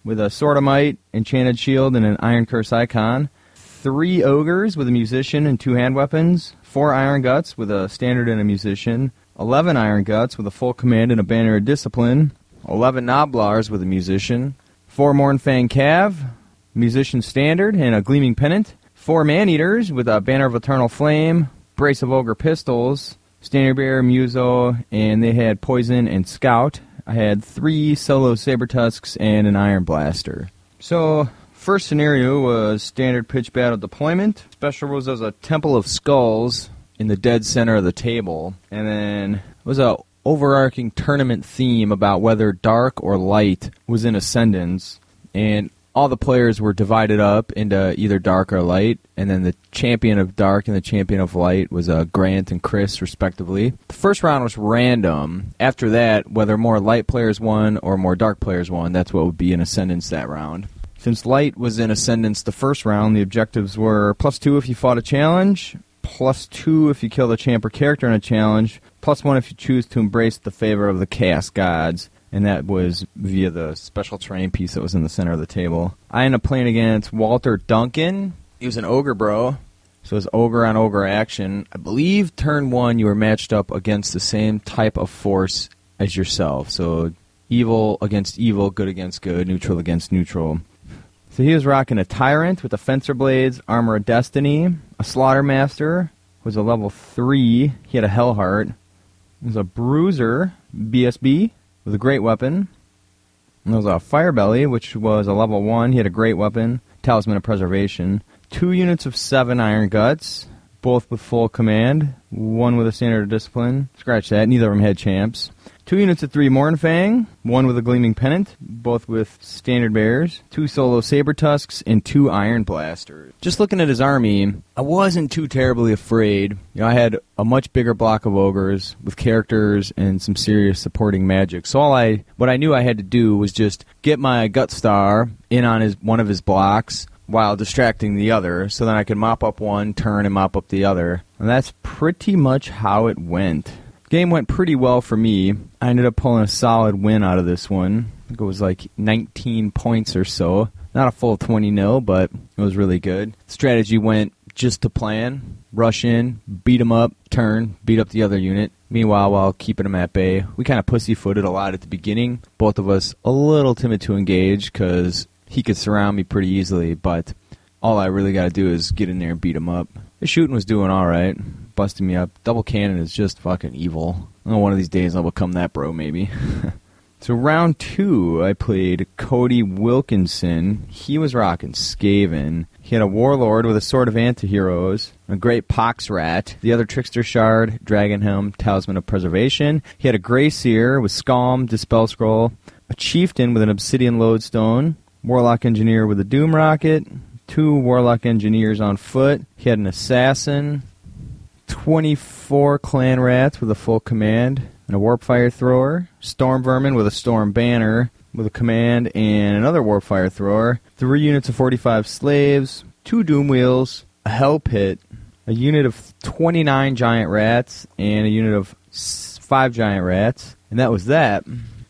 with a Sword of Might, Enchanted Shield, and an Iron Curse Icon. 3 Ogres with a Musician and 2 hand weapons. 4 Iron Guts with a Standard and a Musician. 11 Iron Guts with a Full Command and a Banner of Discipline. 11 Noblars with a Musician. 4 Mornfang Cav, Musician Standard, and a Gleaming Pennant. 4 Maneaters with a Banner of Eternal Flame, Brace of Ogre Pistols, Standard Bearer, Muso, and they had Poison and Scout. I had 3 Solo Sabertusks and an Iron Blaster. So, first scenario was Standard Pitch Battle Deployment. Special rules was a Temple of Skulls in the dead center of the table. And then it was a overarching tournament theme about whether dark or light was in ascendance, and all the players were divided up into either dark or light, and then the champion of dark and the champion of light was Grant and Chris, respectively. The first round was random. After that, whether more light players won or more dark players won, that's what would be in ascendance that round. Since light was in ascendance the first round, the objectives were +2 if you fought a challenge, +2 if you killed a champ or character in a challenge, +1 if you choose to embrace the favor of the Chaos Gods, and that was via the special terrain piece that was in the center of the table. I ended up playing against Walter Duncan. He was an ogre, bro. So it was ogre-on-ogre action. I believe turn one you were matched up against the same type of force as yourself. So evil against evil, good against good, neutral against neutral. So he was rocking a Tyrant with the Fencer Blades, Armor of Destiny, a Slaughtermaster, who was a level 3. He had a Hellheart. There was a Bruiser, BSB, with a Great Weapon. And there was a Firebelly, which was a level 1. He had a Great Weapon, Talisman of Preservation. 2 units of 7 Iron Guts, both with full command. One with a Standard of Discipline. Scratch that, neither of them had champs. 2 units of 3 Mornfang, one with a Gleaming Pennant, both with Standard Bears, 2 Solo Sabertusks, and 2 Iron Blasters. Just looking at his army, I wasn't too terribly afraid. You know, I had a much bigger block of ogres with characters and some serious supporting magic. So what I knew I had to do was just get my Gut Star in on one of his blocks while distracting the other, so then I could mop up one, turn, and mop up the other. And that's pretty much how it went. Game went pretty well for me. I ended up pulling a solid win out of this one. I think it was like 19 points or so. Not a full 20-0, but it was really good. Strategy went just to plan. Rush in, beat them up, turn, beat up the other unit. Meanwhile, while keeping them at bay, we kind of pussyfooted a lot at the beginning. Both of us a little timid to engage because he could surround me pretty easily, but all I really got to do is get in there and beat him up. The shooting was doing all right. Busting me up. Double cannon is just fucking evil. I know one of these days I'll become that bro, maybe. So round 2, I played Cody Wilkinson. He was rocking Skaven. He had a Warlord with a Sword of Antiheroes, a Great Pox Rat, the other Trickster Shard, Dragon Helm, Talisman of Preservation. He had a Grey Seer with Scalm, Dispel Scroll, a Chieftain with an Obsidian Lodestone, Warlock Engineer with a Doom Rocket, 2 Warlock Engineers on foot. He had an Assassin, 24 Clan Rats with a full command, and a Warpfire Thrower, Storm Vermin with a Storm Banner with a command, and another Warpfire Thrower, 3 units of 45 Slaves, 2 Doom Wheels, a Hell Pit, a unit of 29 Giant Rats, and a unit of 5 Giant Rats, and that was that.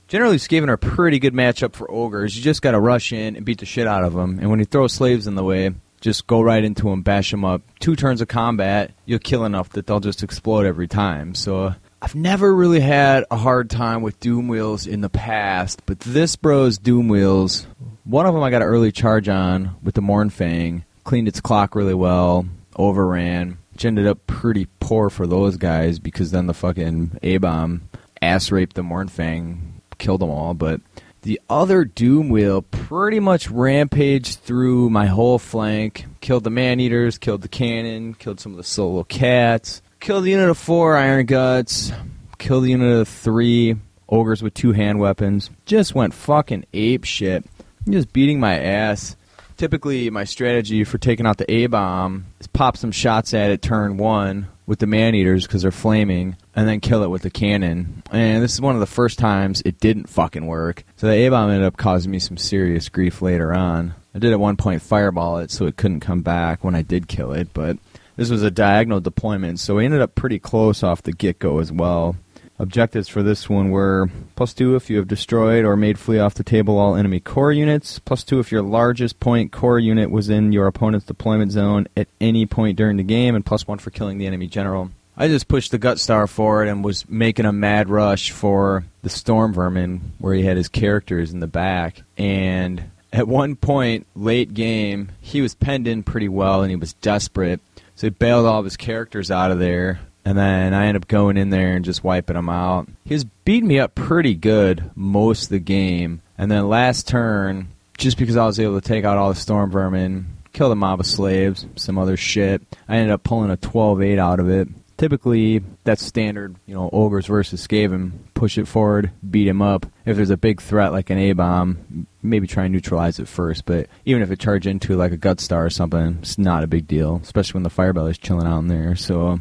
Generally, Skaven are a pretty good matchup for Ogres. You just gotta rush in and beat the shit out of them, and when you throw Slaves in the way, just go right into them, bash them up. 2 turns of combat, you'll kill enough that they'll just explode every time. So I've never really had a hard time with Doom Wheels in the past, but this bro's Doom Wheels, one of them I got an early charge on with the Mornfang, cleaned its clock really well, overran, which ended up pretty poor for those guys because then the fucking A-bomb ass-raped the Mornfang, killed them all, but the other Doom Wheel pretty much rampaged through my whole flank, killed the Man-Eaters, killed the Cannon, killed some of the Solo Cats, killed the unit of 4 Iron Guts, killed the unit of 3 Ogres with 2 hand weapons. Just went fucking ape shit. Just beating my ass. Typically, my strategy for taking out the A-bomb is pop some shots at it turn 1 with the Man-Eaters because they're flaming, and then kill it with the Cannon. And this is one of the first times it didn't fucking work. So the A-bomb ended up causing me some serious grief later on. I did at one point fireball it so it couldn't come back when I did kill it, but this was a diagonal deployment, so we ended up pretty close off the get-go as well. Objectives for this one were +2 if you have destroyed or made flee off the table all enemy core units, +2 if your largest point core unit was in your opponent's deployment zone at any point during the game, and +1 for killing the enemy general. I just pushed the Gut Star forward and was making a mad rush for the Storm Vermin where he had his characters in the back, and at one point, late game, he was penned in pretty well and he was desperate, so he bailed all of his characters out of there. And then I end up going in there and just wiping him out. He was beating me up pretty good most of the game. And then last turn, just because I was able to take out all the Storm Vermin, kill the mob of Slaves, some other shit, I ended up pulling a 12-8 out of it. Typically, that's standard, you know, Ogres versus Skaven. Push it forward, beat him up. If there's a big threat like an A-bomb, maybe try and neutralize it first. But even if it charges into like a Gut Star or something, it's not a big deal, especially when the Firebelly's chilling out in there. So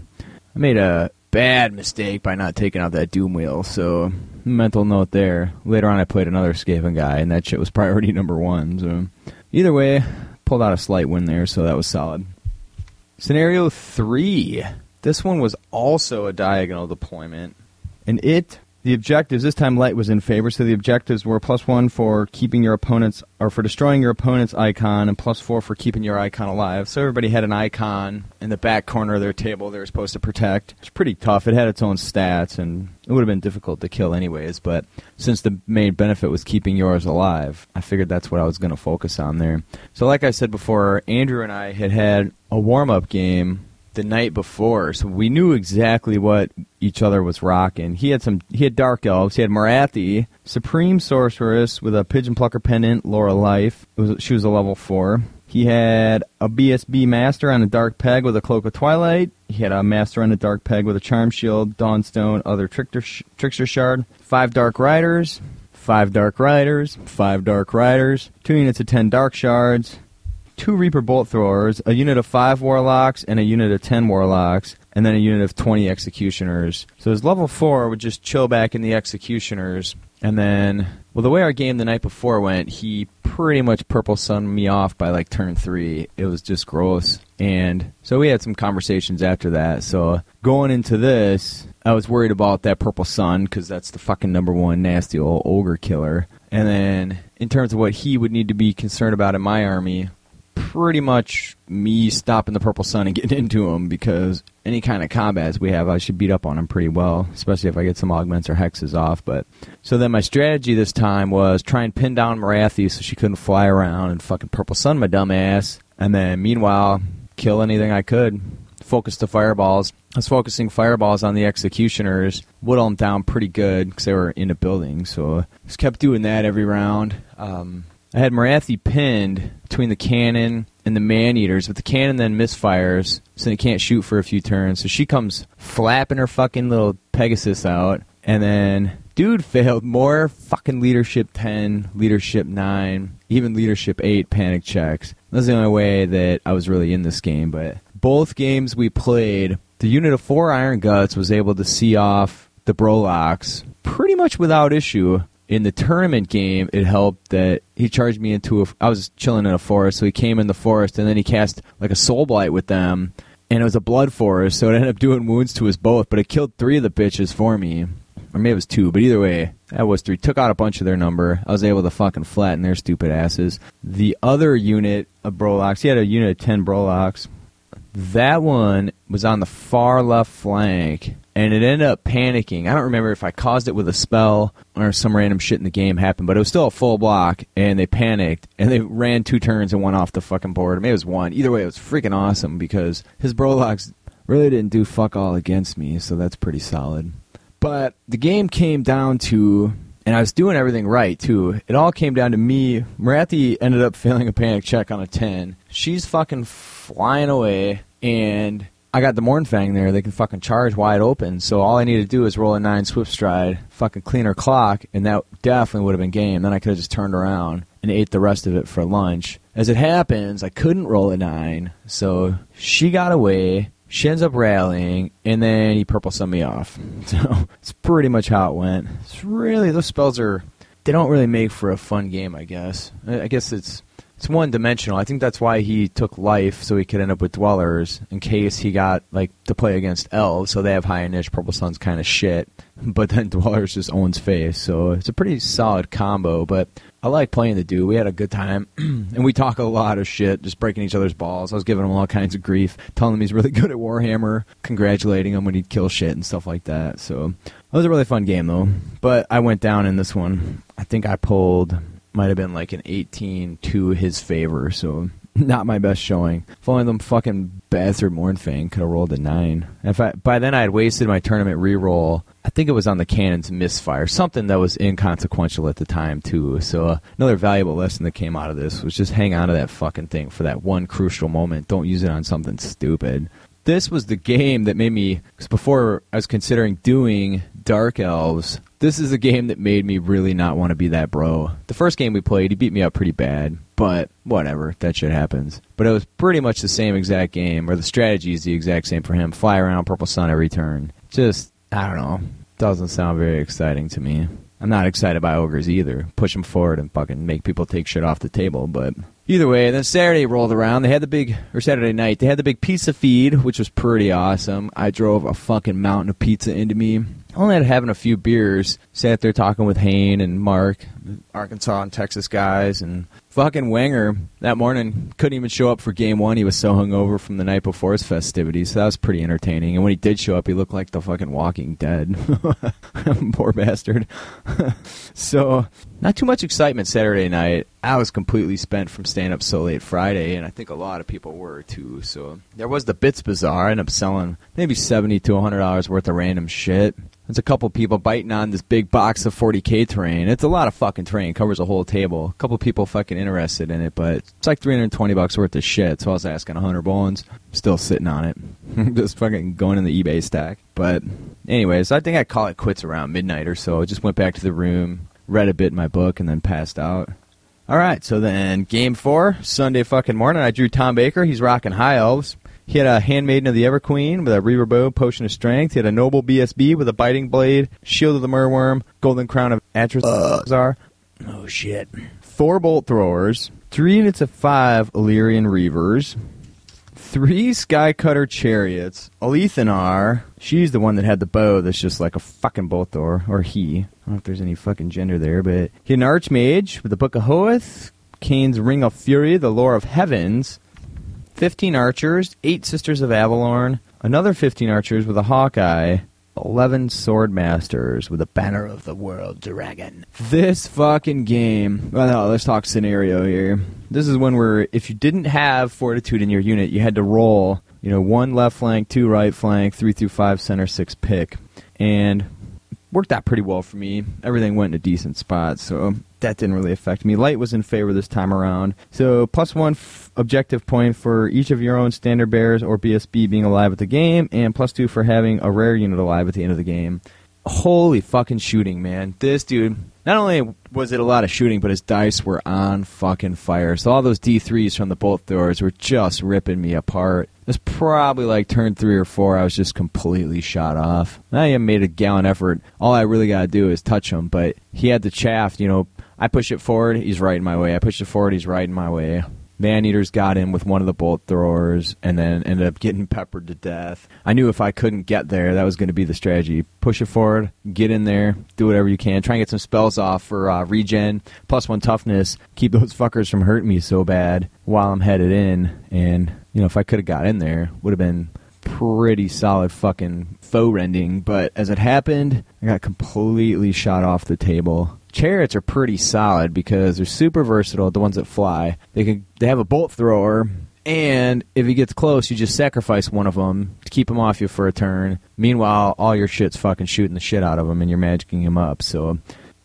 I made a bad mistake by not taking out that Doom Wheel, so mental note there. Later on, I played another Skaven guy, and that shit was priority number 1. So Either way, pulled out a slight win there, so that was solid. Scenario 3. This one was also a diagonal deployment. And the objectives, this time light was in favor, so the objectives were +1 for keeping your opponent's, or for destroying your opponent's icon, and +4 for keeping your icon alive. So everybody had an icon in the back corner of their table they were supposed to protect. It's pretty tough. It had its own stats, and it would have been difficult to kill anyways, but since the main benefit was keeping yours alive, I figured that's what I was going to focus on there. So like I said before, Andrew and I had a warm-up game the night before, so we knew exactly what each other was rocking. He had Dark Elves, he had Marathi, Supreme Sorceress with a Pigeon Plucker Pendant, Laura Life. She was a level 4. He had a BSB Master on a Dark Peg with a Cloak of Twilight. He had a Master on a Dark Peg with a Charm Shield, Dawnstone, other Trickster Shard. 5 Dark Riders, 5 Dark Riders, 5 Dark Riders, 2 units of 10 Dark Shards, 2 Reaper Bolt Throwers, a unit of 5 Warlocks, and a unit of 10 Warlocks, and then a unit of 20 Executioners. So his level 4 would just chill back in the Executioners, and then, well, the way our game the night before went, he pretty much Purple Sunned me off by, like, turn 3. It was just gross. And so we had some conversations after that. So going into this, I was worried about that Purple Sun, because that's the fucking number one nasty old ogre killer. And then, in terms of what he would need to be concerned about in my army, pretty much me stopping the Purple Sun and getting into him, because any kind of combats we have, I should beat up on him pretty well, especially if I get some augments or hexes off. But so then my strategy this time was try and pin down Marathi so she couldn't fly around and fucking Purple Sun my dumb ass, and then meanwhile kill anything I could. Focus the fireballs. I was focusing fireballs on the Executioners. Whittle them down pretty good because they were in a building, so I just kept doing that every round. I had Marathi pinned between the cannon and the man-eaters, but the cannon then misfires, so they can't shoot for a few turns. So she comes flapping her fucking little Pegasus out, and then dude failed more fucking leadership 10, leadership 9, even leadership 8 panic checks. That's the only way that I was really in this game, but both games we played, the unit of 4 Iron Guts was able to see off the Brolocks pretty much without issue. In the tournament game, it helped that he charged me into I was chilling in a forest, so he came in the forest, and then he cast like a Soul Blight with them, and it was a blood forest, so it ended up doing wounds to us both, but it killed 3 of the bitches for me. Or maybe it was 2, but either way, that was 3. Took out a bunch of their number. I was able to fucking flatten their stupid asses. The other unit of Brolocks, he had a unit of 10 Brolocks. That one was on the far left flank, and it ended up panicking. I don't remember if I caused it with a spell or some random shit in the game happened, but it was still a full block, and they panicked, and they ran 2 turns and went off the fucking board. Maybe it was 1. Either way, it was freaking awesome because his Brolocks really didn't do fuck all against me, so that's pretty solid. But the game came down to, and I was doing everything right, too. It all came down to me. Marathi ended up failing a panic check on a 10. She's fucking flying away, and I got the Mournfang there. They can fucking charge wide open, so all I need to do is roll a 9 Swift Stride, fucking clean her clock, and that definitely would have been game. Then I could have just turned around and ate the rest of it for lunch. As it happens, I couldn't roll a 9, so she got away. She ends up rallying, and then he Purple Sunned me off. So it's pretty much how it went. It's really, those spells are, they don't really make for a fun game, I guess. I guess it's one-dimensional. I think that's why he took life, so he could end up with Dwellers, in case he got, like, to play against Elves, so they have high initiative. Purple Sun's kind of shit. But then Dwellers just owns face, so it's a pretty solid combo, but I like playing the dude. We had a good time, and we talk a lot of shit, just breaking each other's balls. I was giving him all kinds of grief, telling him he's really good at Warhammer, congratulating him when he'd kill shit and stuff like that. So it was a really fun game, though, but I went down in this one. I think I pulled, might have been like an 18 to his favor, so not my best showing. If only them fucking bastard Mournfang could have rolled a 9. By then I had wasted my tournament reroll. I think it was on the cannon's misfire, something that was inconsequential at the time, too. So another valuable lesson that came out of this was just hang on to that fucking thing for that one crucial moment. Don't use it on something stupid. This was the game that made me, because before I was considering doing Dark Elves, this is a game that made me really not want to be that bro. The first game we played, he beat me up pretty bad, but whatever, that shit happens. But it was pretty much the same exact game, or the strategy is the exact same for him. Fly around, Purple Sun every turn. Just, I don't know, doesn't sound very exciting to me. I'm not excited by ogres either. Push them forward and fucking make people take shit off the table. But either way, then Saturday rolled around. They had the big, or Saturday night, they had the big pizza feed, which was pretty awesome. I drove a fucking mountain of pizza into me. Only had having a few beers. Sat there talking with Hayne and Mark, Arkansas and Texas guys, and fucking Wenger that morning couldn't even show up for game one. He was so hungover from the night before's festivities, so that was pretty entertaining. And when he did show up, he looked like the fucking Walking Dead. Poor bastard. So, not too much excitement Saturday night. I was completely spent from staying up so late Friday, and I think a lot of people were too. So, there was the Bits Bazaar. I ended up selling maybe $70 to $100 worth of random shit. There's a couple people biting on this big box of 40K terrain. It's a lot of fucking terrain. It covers a whole table. A couple people fucking interested in it, but it's like $320 worth of shit. So I was asking 100 bones. Still sitting on it. Just fucking going in the eBay stack. But anyways, I think I call it quits around midnight or so. I just went back to the room, read a bit in my book, and then passed out. All right, so then game four, Sunday fucking morning, I drew Tom Baker. He's rocking High Elves. He had a Handmaiden of the Everqueen with a Reaver Bow, Potion of Strength. He had a Noble BSB with a Biting Blade, Shield of the Murworm, Golden Crown of Atrazar. Oh, shit. 4 Bolt Throwers, 3 units of 5 Illyrian Reavers, 3 Skycutter Chariots, Alethanar. She's the one that had the bow that's just like a fucking bolt thrower, or he. I don't know if there's any fucking gender there, but he had an Archmage with the Book of Hoeth, Cain's Ring of Fury, the Lore of Heavens, 15 archers, 8 Sisters of Avalorn, another 15 archers with a Hawkeye, 11 swordmasters with a Banner of the World Dragon. This fucking game. Well, no, let's talk scenario here. This is one where if you didn't have fortitude in your unit, you had to roll, 1 left flank, 2 right flank, 3 through 5 center, 6 pick. And worked out pretty well for me. Everything went in a decent spot, so that didn't really affect me. Light was in favor this time around. So +1 objective point for each of your own standard bearers or BSB being alive at the game, and +2 for having a rare unit alive at the end of the game. Holy fucking shooting, man. This dude, not only was it a lot of shooting, but his dice were on fucking fire. So all those D3s from the bolt throwers were just ripping me apart. It was probably like turn 3 or 4, I was just completely shot off. I made a gallant effort. All I really got to do is touch him, but he had the chaff, I push it forward, he's right in my way. I push it forward, he's right in my way. Man-Eaters got in with one of the bolt throwers and then ended up getting peppered to death. I knew if I couldn't get there, that was going to be the strategy. Push it forward, get in there, do whatever you can. Try and get some spells off for regen, +1 toughness. Keep those fuckers from hurting me so bad while I'm headed in. And, if I could have got in there, would have been pretty solid fucking foe-rending. But as it happened, I got completely shot off the table. Chariots are pretty solid because they're super versatile, the ones that fly. They have a bolt thrower, and if he gets close, you just sacrifice one of them to keep him off you for a turn. Meanwhile, all your shit's fucking shooting the shit out of him, and you're magicking him up. So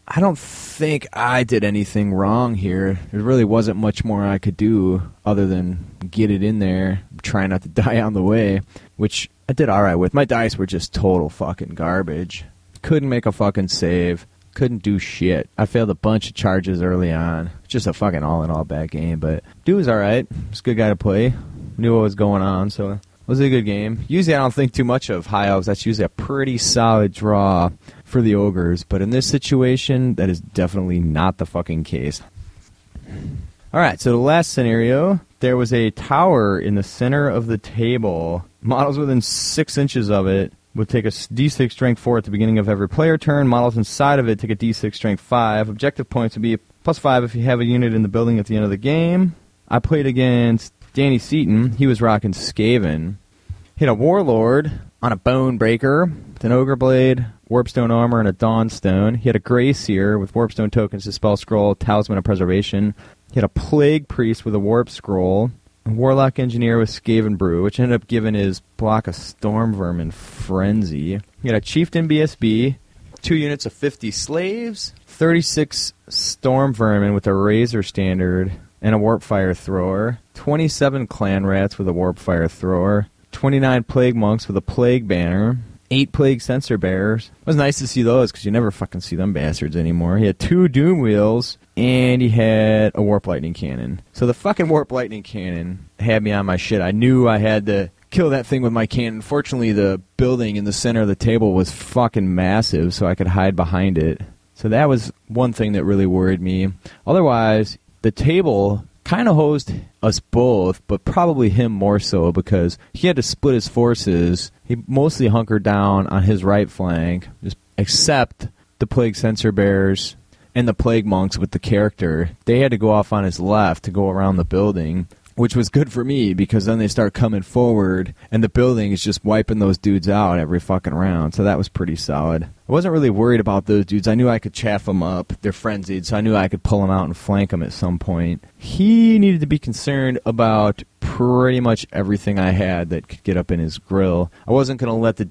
I don't think I did anything wrong here. There really wasn't much more I could do other than get it in there, try not to die on the way, which I did all right with. My dice were just total fucking garbage. Couldn't make a fucking save. Couldn't do shit. I failed a bunch of charges early on. Just a fucking all-in-all bad game, but dude was all right. Was a good guy to play. Knew what was going on, so it was a good game. Usually I don't think too much of High Elves. That's usually a pretty solid draw for the Ogres, but in this situation, that is definitely not the fucking case. All right, so the last scenario, there was a tower in the center of the table. Models within 6 inches of it would take a D6 Strength 4 at the beginning of every player turn. Models inside of it take a D6 Strength 5. Objective points would be +5 if you have a unit in the building at the end of the game. I played against Danny Seaton. He was rocking Skaven. Hit a Warlord on a Bone Breaker with an Ogre Blade, Warpstone Armor, and a Dawnstone. He had a Grey Seer with Warpstone Tokens, Dispel Scroll, Talisman of Preservation. He had a Plague Priest with a Warp Scroll. Warlock Engineer with Skaven Brew, which ended up giving his block a Storm Vermin Frenzy. He had a Chieftain BSB, 2 units of 50 slaves, 36 Storm Vermin with a Razor Standard and a Warpfire Thrower, 27 Clan Rats with a Warpfire Thrower, 29 Plague Monks with a Plague Banner, 8 Plague Censer Bearers. It was nice to see those because you never fucking see them bastards anymore. He had 2 Doom Wheels, and he had a Warp Lightning Cannon. So the fucking Warp Lightning Cannon had me on my shit. I knew I had to kill that thing with my cannon. Fortunately, the building in the center of the table was fucking massive, so I could hide behind it. So that was one thing that really worried me. Otherwise, the table kind of hosed us both, but probably him more so because he had to split his forces. He mostly hunkered down on his right flank, except the Plague Censor Bears and the Plague Monks with the character. They had to go off on his left to go around the building, which was good for me because then they start coming forward and the building is just wiping those dudes out every fucking round. So that was pretty solid. I wasn't really worried about those dudes. I knew I could chaff them up. They're frenzied, so I knew I could pull them out and flank them at some point. He needed to be concerned about pretty much everything I had that could get up in his grill. I wasn't going to let the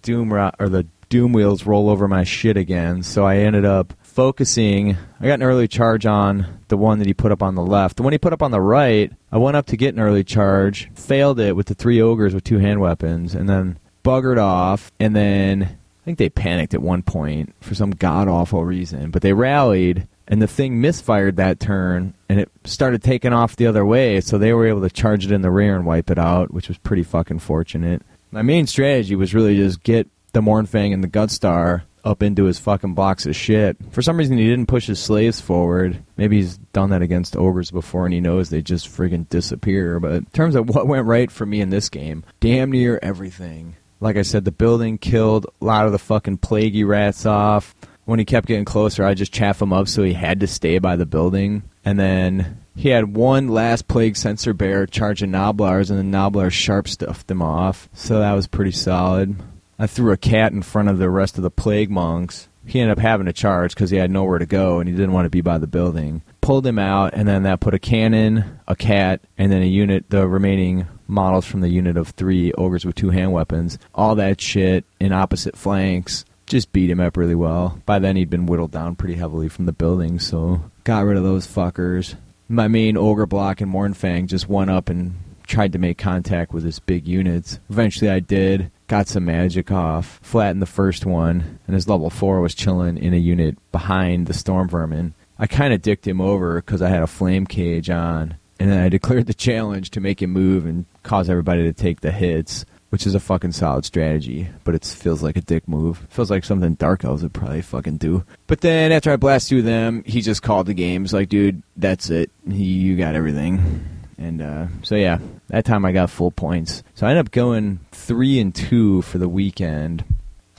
doom wheels roll over my shit again, so I ended up focusing. I got an early charge on the one that he put up on the left. The one he put up on the right, I went up to get an early charge, failed it with the three ogres with two hand weapons, and then buggered off. And then I think they panicked at one point for some god-awful reason, but they rallied, and the thing misfired that turn, and it started taking off the other way, so they were able to charge it in the rear and wipe it out, which was pretty fucking fortunate. My main strategy was really just get the Mornfang and the Gutstar up into his fucking box of shit. For some reason, he didn't push his slaves forward. Maybe he's done that against ogres before, and he knows they just friggin' disappear. But in terms of what went right for me in this game, damn near everything. Like I said, the building killed a lot of the fucking plaguey rats off. When he kept getting closer, I just chaffed him up, so he had to stay by the building. And then he had one last Plague Censor Bear charging Noblars, and the Noblars sharp-stuffed him off. So that was pretty solid. I threw a cat in front of the rest of the Plague Monks. He ended up having to charge because he had nowhere to go and he didn't want to be by the building. Pulled him out, and then that put a cannon, a cat, and then a unit, the remaining models from the unit of three ogres with two hand weapons. All that shit in opposite flanks. Just beat him up really well. By then he'd been whittled down pretty heavily from the building, so got rid of those fuckers. My main ogre block and Mornfang just went up and tried to make contact with his big units. Eventually I did. Got some magic off, flattened the first one, and his level 4 was chilling in a unit behind the Storm Vermin. I kind of dicked him over because I had a flame cage on, and then I declared the challenge to make him move and cause everybody to take the hits, which is a fucking solid strategy, but it feels like a dick move. It feels like something Dark Elves would probably fucking do. But then after I blast through them, he just called the game. He's like, dude, that's it. You got everything. And so, yeah, that time I got full points. So I ended up going 3-2 for the weekend,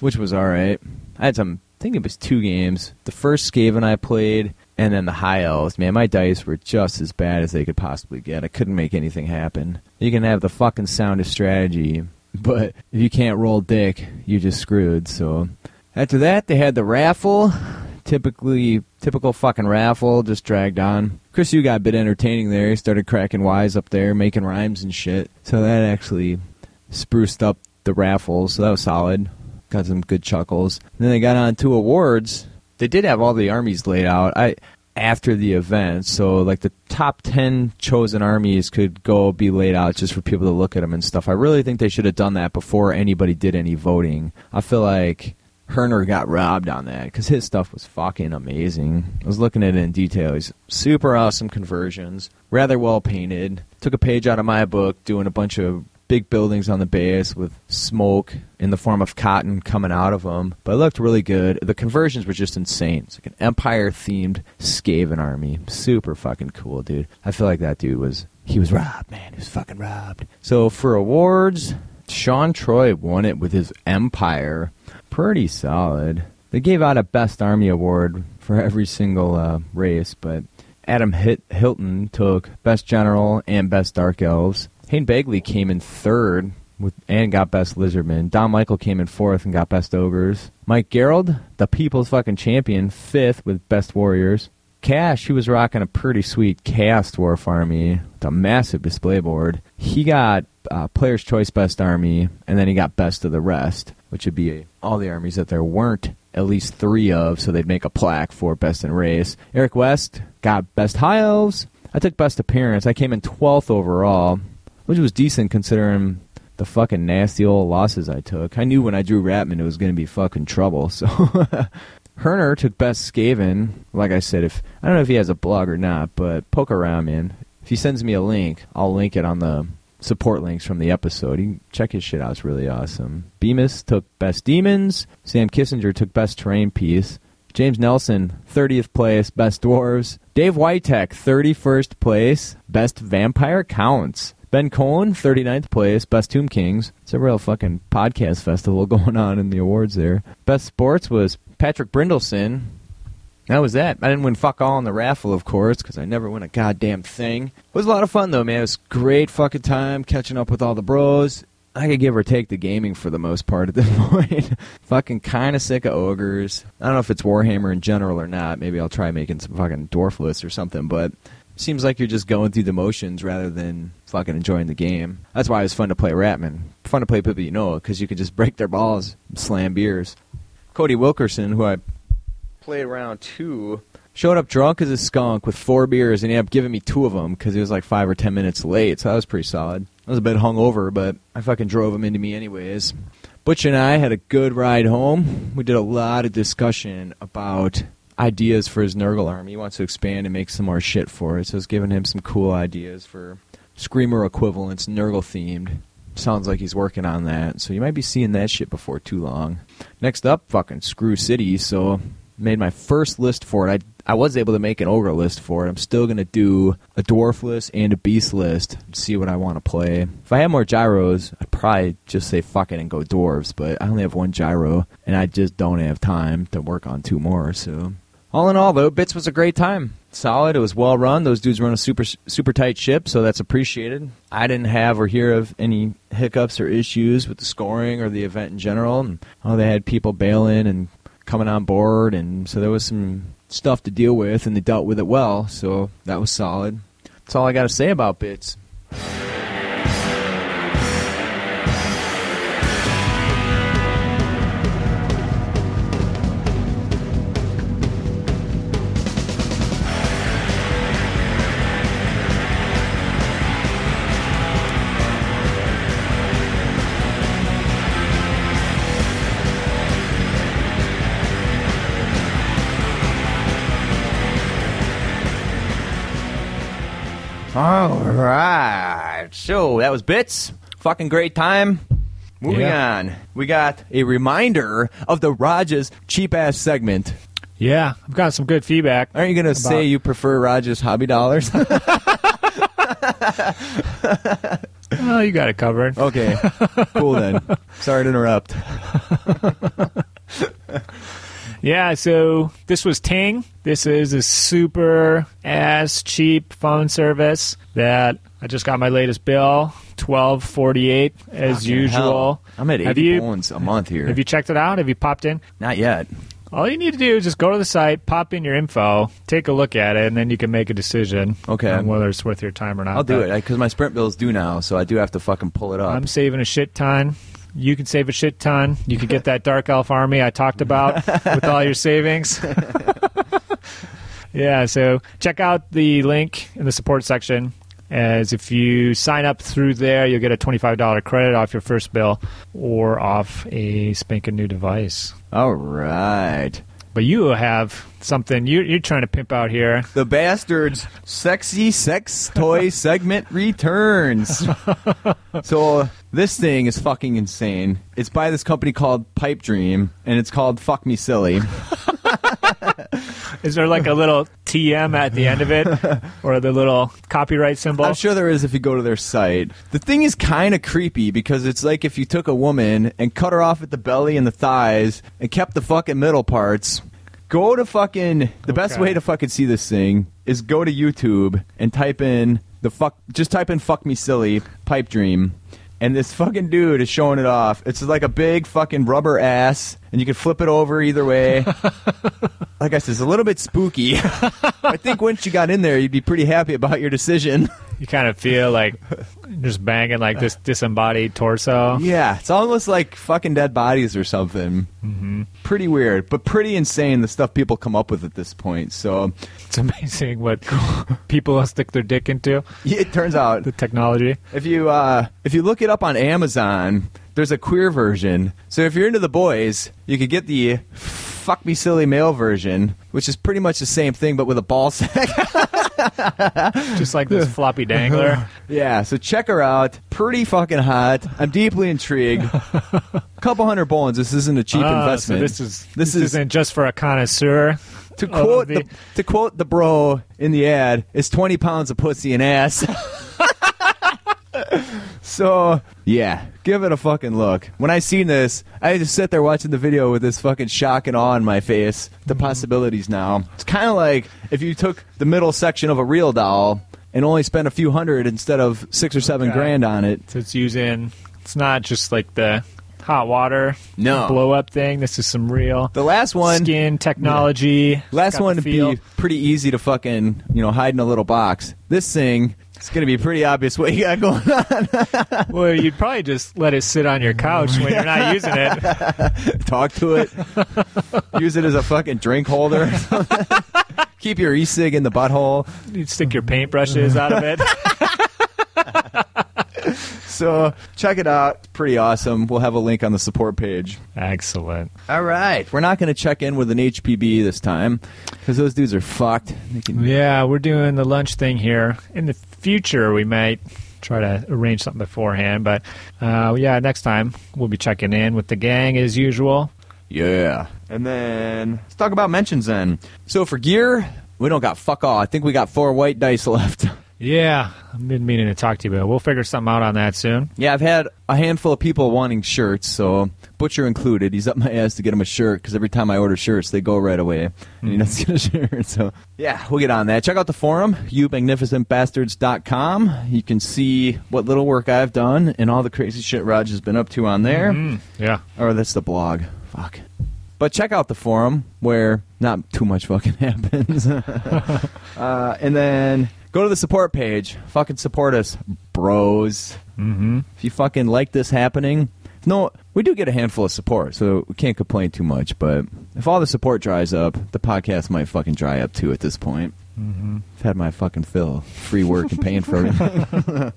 which was all right. I had some, I think it was 2 games. The first Skaven I played, and then the High Elves. Man, my dice were just as bad as they could possibly get. I couldn't make anything happen. You can have the fucking soundest strategy, but if you can't roll dick, you're just screwed. So after that, they had the raffle. Typical fucking raffle, just dragged on. Chris Yu got a bit entertaining there. He started cracking wise up there, making rhymes and shit. So that actually spruced up the raffle, so that was solid. Got some good chuckles. And then they got on to awards. They did have all the armies laid out after the event, so like the top 10 chosen armies could go be laid out just for people to look at them and stuff. I really think they should have done that before anybody did any voting. I feel like Herner got robbed on that because his stuff was fucking amazing. I was looking at it in detail. He's super awesome conversions, rather well painted. Took a page out of my book, doing a bunch of big buildings on the base with smoke in the form of cotton coming out of them. But it looked really good. The conversions were just insane. It's like an Empire-themed Skaven army. Super fucking cool, dude. I feel like that dude was robbed, man. He was fucking robbed. So for awards, Sean Troy won it with his Empire. Pretty solid. They gave out a Best Army Award for every single race, but Adam Hilton took Best General and Best Dark Elves. Hayne Bagley came in third and got Best Lizardmen. Don Michael came in fourth and got Best Ogres. Mike Gerald, the people's fucking champion, fifth with Best Warriors. Cash, who was rocking a pretty sweet Chaos Dwarf army with a massive display board, he got Player's Choice Best Army, and then he got Best of the Rest, which would be all the armies that there weren't at least 3 of, so they'd make a plaque for Best in Race. Eric West got Best High Elves. I took Best Appearance. I came in 12th overall, which was decent considering the fucking nasty old losses I took. I knew when I drew Ratman it was going to be fucking trouble, so Herner took Best Skaven. Like I said, I don't know if he has a blog or not, but poke around, man. If he sends me a link, I'll link it on the support links from the episode. You can check his shit out. It's really awesome. Bemis took Best Demons. Sam Kissinger took Best Terrain Piece. James Nelson, 30th place, Best Dwarves. Dave Witek, 31st place, Best Vampire Counts. Ben Cohen, 39th place, Best Tomb Kings. It's a real fucking podcast festival going on in the awards there. Best Sports was Patrick Brindleson. That was that. I didn't win fuck all in the raffle, of course, because I never win a goddamn thing. It was a lot of fun, though, man. It was a great fucking time catching up with all the bros. I could give or take the gaming for the most part at this point. Fucking kind of sick of ogres. I don't know if it's Warhammer in general or not. Maybe I'll try making some fucking dwarf lists or something, but it seems like you're just going through the motions rather than fucking enjoying the game. That's why it was fun to play Ratman. Fun to play people you know, because you could just break their balls and slam beers. Cody Wilkerson, who I played round two, showed up drunk as a skunk with 4 beers and he ended up giving me 2 of them because he was like 5 or 10 minutes late, so that was pretty solid. I was a bit hungover, but I fucking drove him into me anyways. Butch and I had a good ride home. We did a lot of discussion about ideas for his Nurgle army. He wants to expand and make some more shit for it, so I was giving him some cool ideas for Screamer equivalents, Nurgle-themed. Sounds like he's working on that, so you might be seeing that shit before too long. Next up, fucking Screw City, so made my first list for it. I was able to make an ogre list for it. I'm still going to do a dwarf list and a beast list to see what I want to play. If I had more gyros, I'd probably just say fuck it and go dwarves, but I only have 1 gyro, and I just don't have time to work on 2 more. So, all in all, though, Bits was a great time. Solid. It was well run. Those dudes run a super tight ship, so that's appreciated. I didn't have or hear of any hiccups or issues with the scoring or the event in general. And, they had people bailing and coming on board, and so there was some stuff to deal with, and they dealt with it well, so that was solid. That's all I got to say about Bits. All right, so that was Bits. Fucking great time. Moving on. We got a reminder of the Raj's cheap-ass segment. Yeah, I've got some good feedback. Aren't you going to say you prefer Raj's hobby dollars? Oh, you got it covered. Okay, cool then. Sorry to interrupt. Yeah, so this was Ting. This is a super-ass cheap phone service that I just got my latest bill, $12.48 as usual. Hell. I'm at 80 pounds a month here. Have you checked it out? Have you popped in? Not yet. All you need to do is just go to the site, pop in your info, take a look at it, and then you can make a decision on whether it's worth your time or not. I'll do it because my Sprint bill's due now, so I do have to fucking pull it up. I'm saving a shit ton. You can save a shit ton. You can get that Dark Elf army I talked about with all your savings. Yeah, so check out the link in the support section. As if you sign up through there, you'll get a $25 credit off your first bill or off a spanking new device. All right. But you have something you're trying to pimp out here. The Bastards Sexy Sex Toy Segment returns. So this thing is fucking insane. It's by this company called Pipe Dream, and it's called Fuck Me Silly. Is there like a little TM at the end of it or the little copyright symbol? I'm sure there is if you go to their site. The thing is kind of creepy because it's like if you took a woman and cut her off at the belly and the thighs and kept the fucking middle parts. Go to fucking... The best way to fucking see this thing is go to YouTube and type in Just type in Fuck Me Silly, Pipe Dream. And this fucking dude is showing it off. It's like a big fucking rubber ass, and you can flip it over either way. Like I said, it's a little bit spooky. I think once you got in there, you'd be pretty happy about your decision. You kind of feel like just banging like this disembodied torso. Yeah, it's almost like fucking dead bodies or something. Mm-hmm. Pretty weird, but pretty insane the stuff people come up with at this point. So it's amazing what people stick their dick into. Yeah, it turns out the technology. If you look it up on Amazon, there's a queer version. So if you're into the boys, you could get the Fuck Me Silly male version, which is pretty much the same thing but with a ball sack. Just like this floppy dangler. Yeah, so check her out. Pretty fucking hot. I'm deeply intrigued. $200 bones. This isn't a cheap investment. So this isn't just for a connoisseur. To quote the bro in the ad, it's 20 pounds of pussy and ass. So, yeah, give it a fucking look. When I seen this, I just sat there watching the video with this fucking shock and awe in my face. The possibilities now. It's kind of like if you took the middle section of a real doll and only spent a few hundred instead of $6,000 or $7,000 grand on it. So it's not just like the hot water blow-up thing. This is some real skin technology. Last one would be pretty easy to fucking hide in a little box. This thing... It's going to be pretty obvious what you got going on. Well, you'd probably just let it sit on your couch when you're not using it. Talk to it. Use it as a fucking drink holder. Keep your e-cig in the butthole. You'd stick your paintbrushes out of it. So check it out. It's pretty awesome. We'll have a link on the support page. Excellent. All right. We're not going to check in with an HPB this time because those dudes are fucked. Yeah, we're doing the lunch thing here in the future. We might try to arrange something beforehand, but next time we'll be checking in with the gang as usual. Yeah. And then let's talk about mentions then. So for gear, we don't got fuck all. I think we got 4 white dice left. Yeah, I've been meaning to talk to you about it. We'll figure something out on that soon. Yeah, I've had a handful of people wanting shirts, so Butcher included. He's up my ass to get him a shirt because every time I order shirts, they go right away. And he doesn't get a shirt. So, yeah, we'll get on that. Check out the forum, youmagnificentbastards.com. You can see what little work I've done and all the crazy shit Raj has been up to on there. Mm-hmm. Yeah. Or that's the blog. Fuck. But check out the forum where not too much fucking happens. And then... Go to the support page. Fucking support us, bros. Mm-hmm. If you fucking like this happening. No, we do get a handful of support, so we can't complain too much. But if all the support dries up, the podcast might fucking dry up too at this point. Mm-hmm. I've had my fucking fill. Free work and paying for everything. Okay.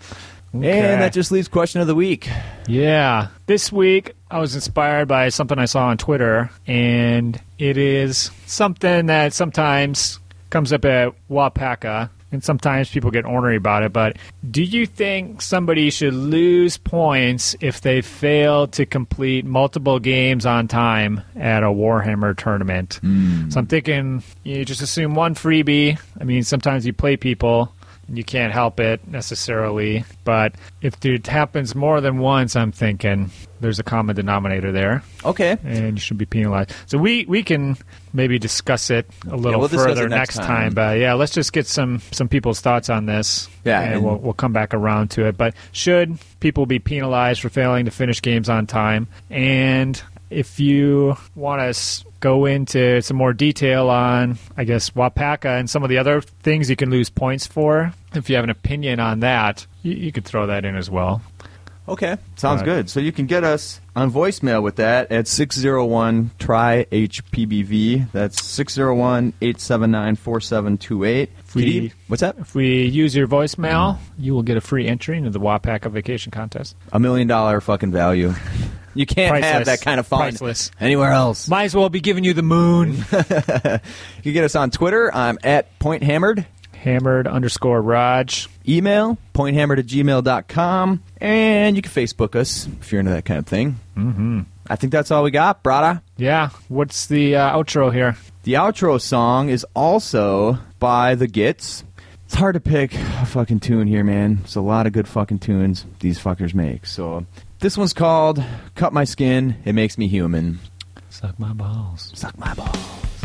And that just leaves question of the week. Yeah. This week, I was inspired by something I saw on Twitter, and it is something that sometimes comes up at Wapaka. And sometimes people get ornery about it, but do you think somebody should lose points if they fail to complete multiple games on time at a Warhammer tournament? So I'm thinking you just assume one freebie. I mean, sometimes you play people and you can't help it necessarily, but if it happens more than once, I'm thinking there's a common denominator there. Okay. And you should be penalized. So we can maybe discuss it a little further next time. But yeah, let's just get some people's thoughts on this. Yeah. And we'll come back around to it. But should people be penalized for failing to finish games on time? And if you want to go into some more detail on, I guess, Wapaka and some of the other things you can lose points for, if you have an opinion on that, you could throw that in as well. Okay, sounds good. So you can get us on voicemail with that at 601-TRY-HPBV. That's 601-879-4728. What's that? If we use your voicemail, you will get a free entry into the Wapaka Vacation Contest. $1 million fucking value. You can't have that kind of fun anywhere else. Might as well be giving you the moon. You can get us on Twitter. I'm at PointHammered. Hammered_Raj. Email, pointhammered@gmail.com. And you can Facebook us if you're into that kind of thing. Mm-hmm. I think that's all we got, brada. Yeah. What's the outro here? The outro song is also by The Gits. It's hard to pick a fucking tune here, man. It's a lot of good fucking tunes these fuckers make. So this one's called Cut My Skin, It Makes Me Human. Suck my balls. Suck my balls.